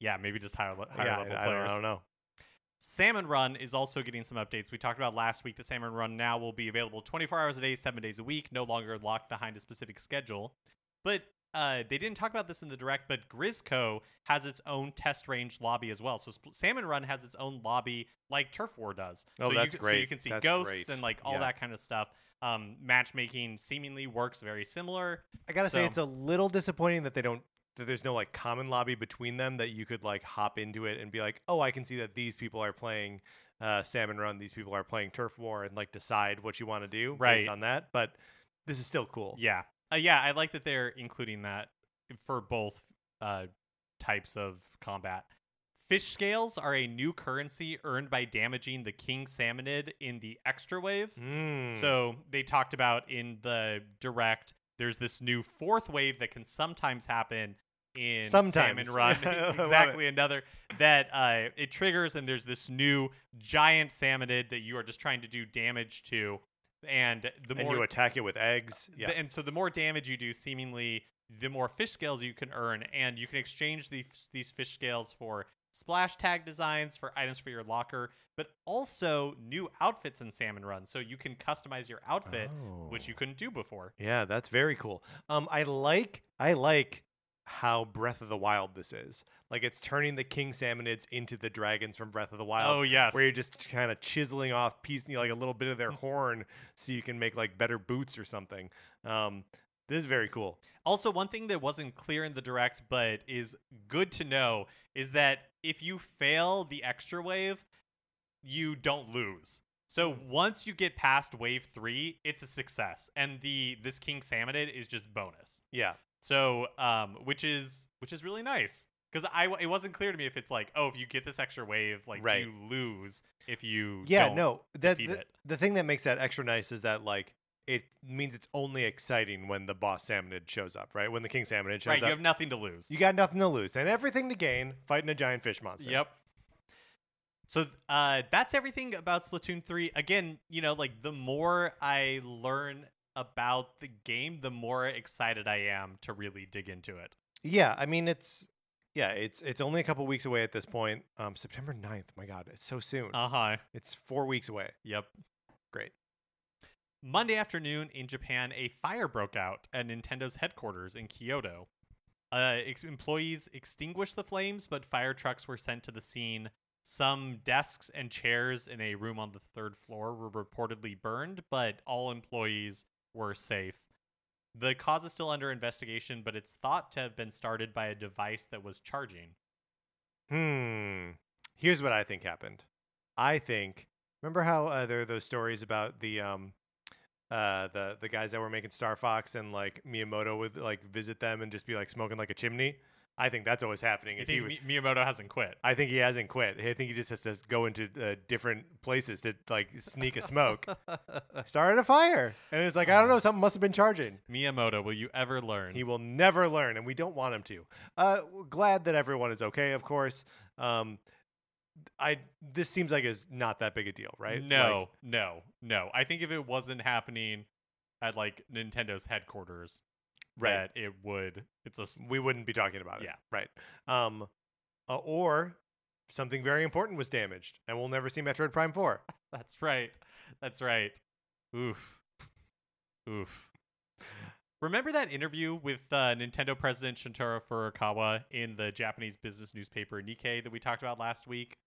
Yeah, maybe just higher level players. I don't know. Salmon Run is also getting some updates. We talked about last week that Salmon Run now will be available 24 hours a day, 7 days a week, no longer locked behind a specific schedule. But they didn't talk about this in the direct, but Grisco has its own test range lobby as well. So Salmon Run has its own lobby like Turf War does. Oh, that's great. So you can see ghosts and like all that kind of stuff. Matchmaking seemingly works very similar. I gotta say, it's a little disappointing that there's no like common lobby between them that you could like hop into it and be like, oh, I can see that these people are playing Salmon Run, these people are playing Turf War, and like decide what you want to do based on that. But this is still cool. Yeah. Yeah, I like that they're including that for both types of combat. Fish scales are a new currency earned by damaging the king salmonid in the extra wave. So they talked about in the direct, there's this new fourth wave that can sometimes happen in Salmon Run. Exactly, another that it triggers, and there's this new giant salmonid that you are just trying to do damage to. And the more you attack it with eggs. And so the more damage you do, seemingly, the more fish scales you can earn. And you can exchange these fish scales for splash tag designs, for items for your locker, but also new outfits in Salmon Run. So you can customize your outfit, which you couldn't do before. Yeah, that's very cool. I like how Breath of the Wild this is. Like, it's turning the king salmonids into the dragons from Breath of the Wild. Oh, yes. Where you're just kind of chiseling off piecing, like, a little bit of their horn so you can make, like, better boots or something. This is very cool. Also, one thing that wasn't clear in the direct but is good to know is that if you fail the extra wave, you don't lose. So once you get past wave 3, it's a success. And this king salmonid is just bonus. Yeah. So, which is really nice, because it wasn't clear to me if it's like, oh, if you get this extra wave, like, right, do you lose if you don't defeat it? The thing that makes that extra nice is that, like, it means it's only exciting when the boss salmonid shows up, right? When the king salmonid shows up. Right, you have nothing to lose. You got nothing to lose and everything to gain fighting a giant fish monster. Yep. So that's everything about Splatoon 3. Again, you know, like, the more I learn about the game, the more excited I am to really dig into it. Yeah, I mean, it's only a couple weeks away at this point. September 9th, my God, it's so soon. It's 4 weeks away. Yep. Great. Monday afternoon in Japan, a fire broke out at Nintendo's headquarters in Kyoto. Employees extinguished the flames, but fire trucks were sent to the scene. Some desks and chairs in a room on the third floor were reportedly burned, but all employees were safe. The cause is still under investigation, but it's thought to have been started by a device that was charging. Here's what I think happened. I think, remember how there are those stories about the guys that were making Star Fox, and, like, Miyamoto would, like, visit them and just be, like, smoking like a chimney? I think that's always happening. I think Miyamoto hasn't quit. I think he hasn't quit. I think he just has to go into different places to, like, sneak a smoke. Started a fire. And it's like, I don't know, something must have been charging. Miyamoto, will you ever learn? He will never learn, and we don't want him to. Glad that everyone is okay, of course. This seems like it's not that big a deal, right? No, like, no. I think if it wasn't happening at, like, Nintendo's headquarters, right, that it would. We wouldn't be talking about it. Yeah, right. Or something very important was damaged, and we'll never see Metroid Prime 4. That's right. Oof. Remember that interview with Nintendo President Shintaro Furukawa in the Japanese business newspaper Nikkei that we talked about last week,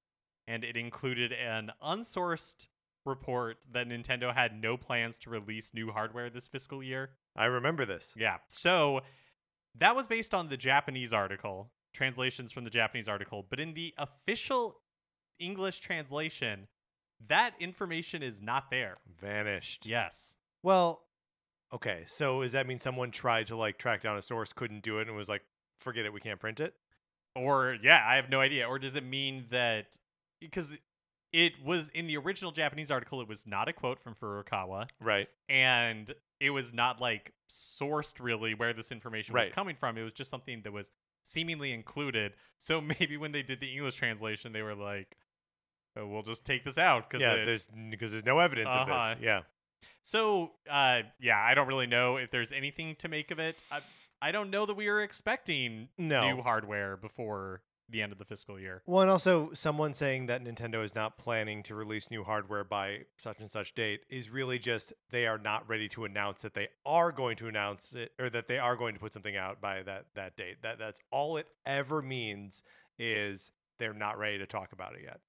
and it included an unsourced report that Nintendo had no plans to release new hardware this fiscal year. I remember this. Yeah. So that was based on the Japanese article, translations from the Japanese article. But in the official English translation, that information is not there. Vanished. Yes. Well, okay. So does that mean someone tried to, like, track down a source, couldn't do it, and was like, forget it, we can't print it? Or, yeah, I have no idea. Or does it mean that, because it was in the original Japanese article, it was not a quote from Furukawa. Right. And it was not, like, sourced really where this information was coming from. It was just something that was seemingly included. So maybe when they did the English translation, they were like, oh, we'll just take this out. Because there's no evidence of this. Yeah. So, I don't really know if there's anything to make of it. I don't know that we were expecting new hardware before the end of the fiscal year. Well, and also someone saying that Nintendo is not planning to release new hardware by such and such date is really just they are not ready to announce that they are going to announce it, or that they are going to put something out by that date. That's all it ever means, is they're not ready to talk about it yet.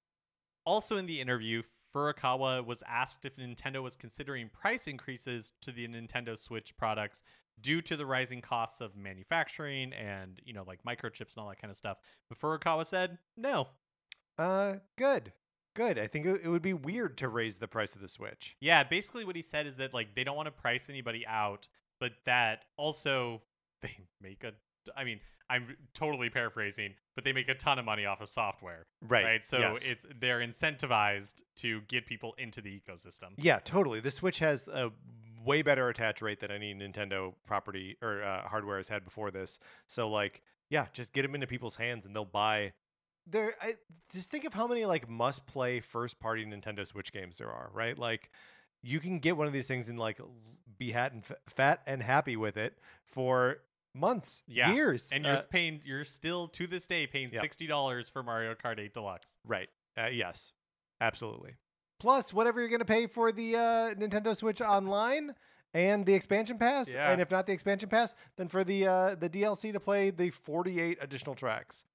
Also in the interview, Furukawa was asked if Nintendo was considering price increases to the Nintendo Switch products due to the rising costs of manufacturing and, you know, like, microchips and all that kind of stuff. But Furukawa said no. Good. I think it would be weird to raise the price of the Switch. Yeah, basically what he said is that, like, they don't want to price anybody out. but that also they make a, I mean, I'm totally paraphrasing, but they make a ton of money off of software. Right? So yes. They're incentivized to get people into the ecosystem. Yeah, totally. The Switch has a way better attach rate than any Nintendo property or hardware has had before this. So like, yeah, just get them into people's hands and they'll buy. Just think of how many like must play first party Nintendo Switch games there are, right? Like you can get one of these things and like be fat and happy with it for months, years. And you're still to this day paying $60 for Mario Kart 8 Deluxe. Right. Yes, absolutely. Plus whatever you're going to pay for the Nintendo Switch Online and the expansion pass. Yeah. And if not the expansion pass, then for the DLC to play the 48 additional tracks.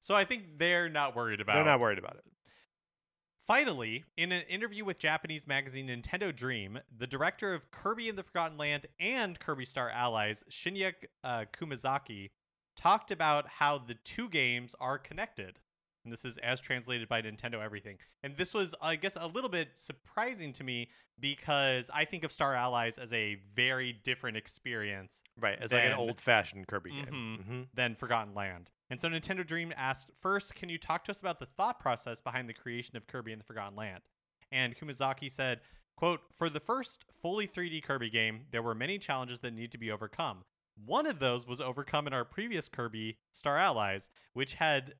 So I think they're not worried about it. Finally, in an interview with Japanese magazine Nintendo Dream, the director of Kirby and the Forgotten Land and Kirby Star Allies, Shinya Kumazaki, talked about how the two games are connected. And this is as translated by Nintendo Everything. And this was, I guess, a little bit surprising to me because I think of Star Allies as a very different experience. Right, as like an old-fashioned Kirby game. Than Forgotten Land. And so Nintendo Dream asked, first, can you talk to us about the thought process behind the creation of Kirby and the Forgotten Land? And Kumazaki said, quote, for the first fully 3D Kirby game, there were many challenges that need to be overcome. One of those was overcome in our previous Kirby, Star Allies, which had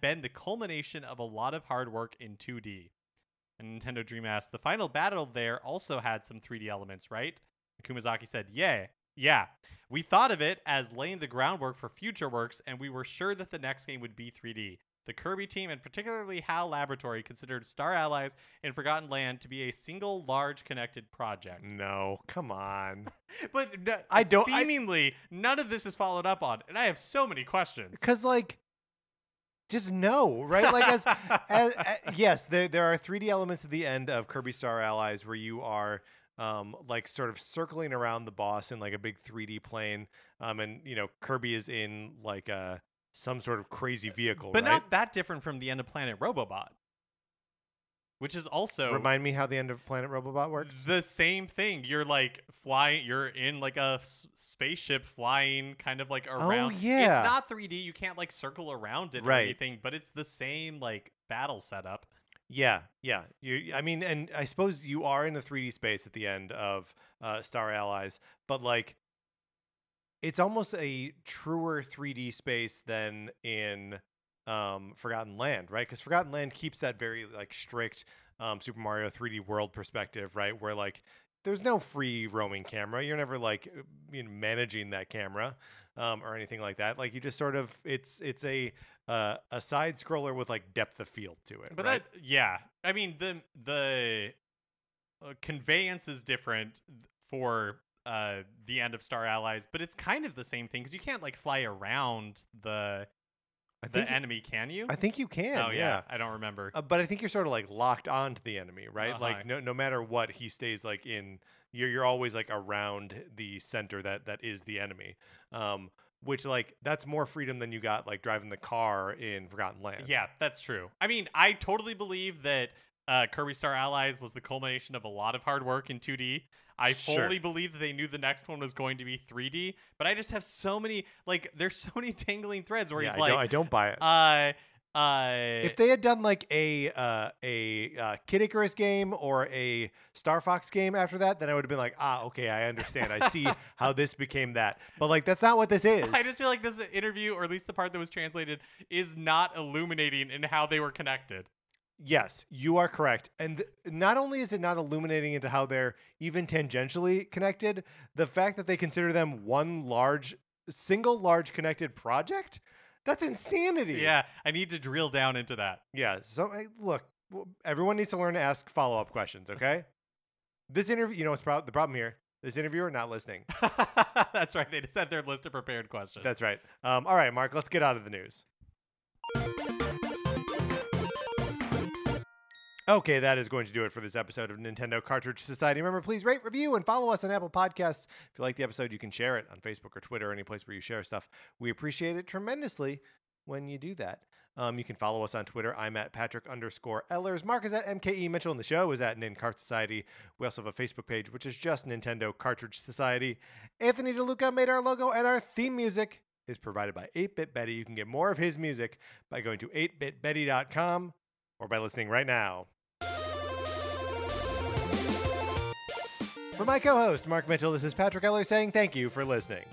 been the culmination of a lot of hard work in 2D. And Nintendo Dream asked, the final battle there also had some 3D elements, right? And Kumazaki said, yeah. We thought of it as laying the groundwork for future works, and we were sure that the next game would be 3D. The Kirby team, and particularly HAL Laboratory, considered Star Allies and Forgotten Land to be a single large connected project. No, come on. But none of this is followed up on, and I have so many questions. Because, like, just no, right? Like, yes, there are 3D elements at the end of Kirby Star Allies where you are, like, sort of circling around the boss in, like, a big 3D plane, and, you know, Kirby is in, like, a... some sort of crazy vehicle, but right? Not that different from the end of Planet Robobot, which is also remind me how the end of Planet Robobot works. The same thing. You're like flying. You're in like a spaceship flying, kind of like around. Oh yeah, it's not 3D. You can't like circle around it or anything. But it's the same like battle setup. Yeah. I mean, and I suppose you are in a 3D space at the end of Star Allies, but like. It's almost a truer 3D space than in Forgotten Land, right? Because Forgotten Land keeps that very like strict Super Mario 3D World perspective, right? Where like there's no free roaming camera. You're never like managing that camera or anything like that. Like you just sort of it's a side scroller with like depth of field to it. But right? I mean the conveyance is different for. The end of Star Allies, but it's kind of the same thing because you can't like fly around the enemy, can you? I think you can. Oh yeah. I don't remember. But I think you're sort of like locked onto the enemy, right? Like no matter what, he stays like in. You're always like around the center that is the enemy. Which like that's more freedom than you got like driving the car in Forgotten Land. Yeah, that's true. I mean, I totally believe that. Kirby Star Allies was the culmination of a lot of hard work in 2D. I fully believe that they knew the next one was going to be 3D, but I just have so many, like, there's so many tangling threads where he's like... I don't buy it. If they had done, like, a Kid Icarus game or a Star Fox game after that, then I would have been like, okay, I understand. I see how this became that. But, like, that's not what this is. I just feel like this interview, or at least the part that was translated, is not illuminating in how they were connected. Yes, you are correct. And not only is it not illuminating into how they're even tangentially connected, the fact that they consider them one single large connected project, that's insanity. Yeah, I need to drill down into that. Yeah, so hey, look, everyone needs to learn to ask follow-up questions, okay? This interview, you know what's the problem here? This interviewer not listening. That's right, they just had their list of prepared questions. That's right. All right, Mark, let's get out of the news. Okay, that is going to do it for this episode of Nintendo Cartridge Society. Remember, please rate, review, and follow us on Apple Podcasts. If you like the episode, you can share it on Facebook or Twitter or any place where you share stuff. We appreciate it tremendously when you do that. You can follow us on Twitter. I'm at Patrick_Ellers. Mark is at MKE Mitchell, and the show is at Nin Cart Society. We also have a Facebook page, which is just Nintendo Cartridge Society. Anthony DeLuca made our logo, and our theme music is provided by 8-Bit Betty. You can get more of his music by going to 8bitbetty.com or by listening right now. For my co-host, Mark Mitchell, this is Patrick Ellers saying thank you for listening.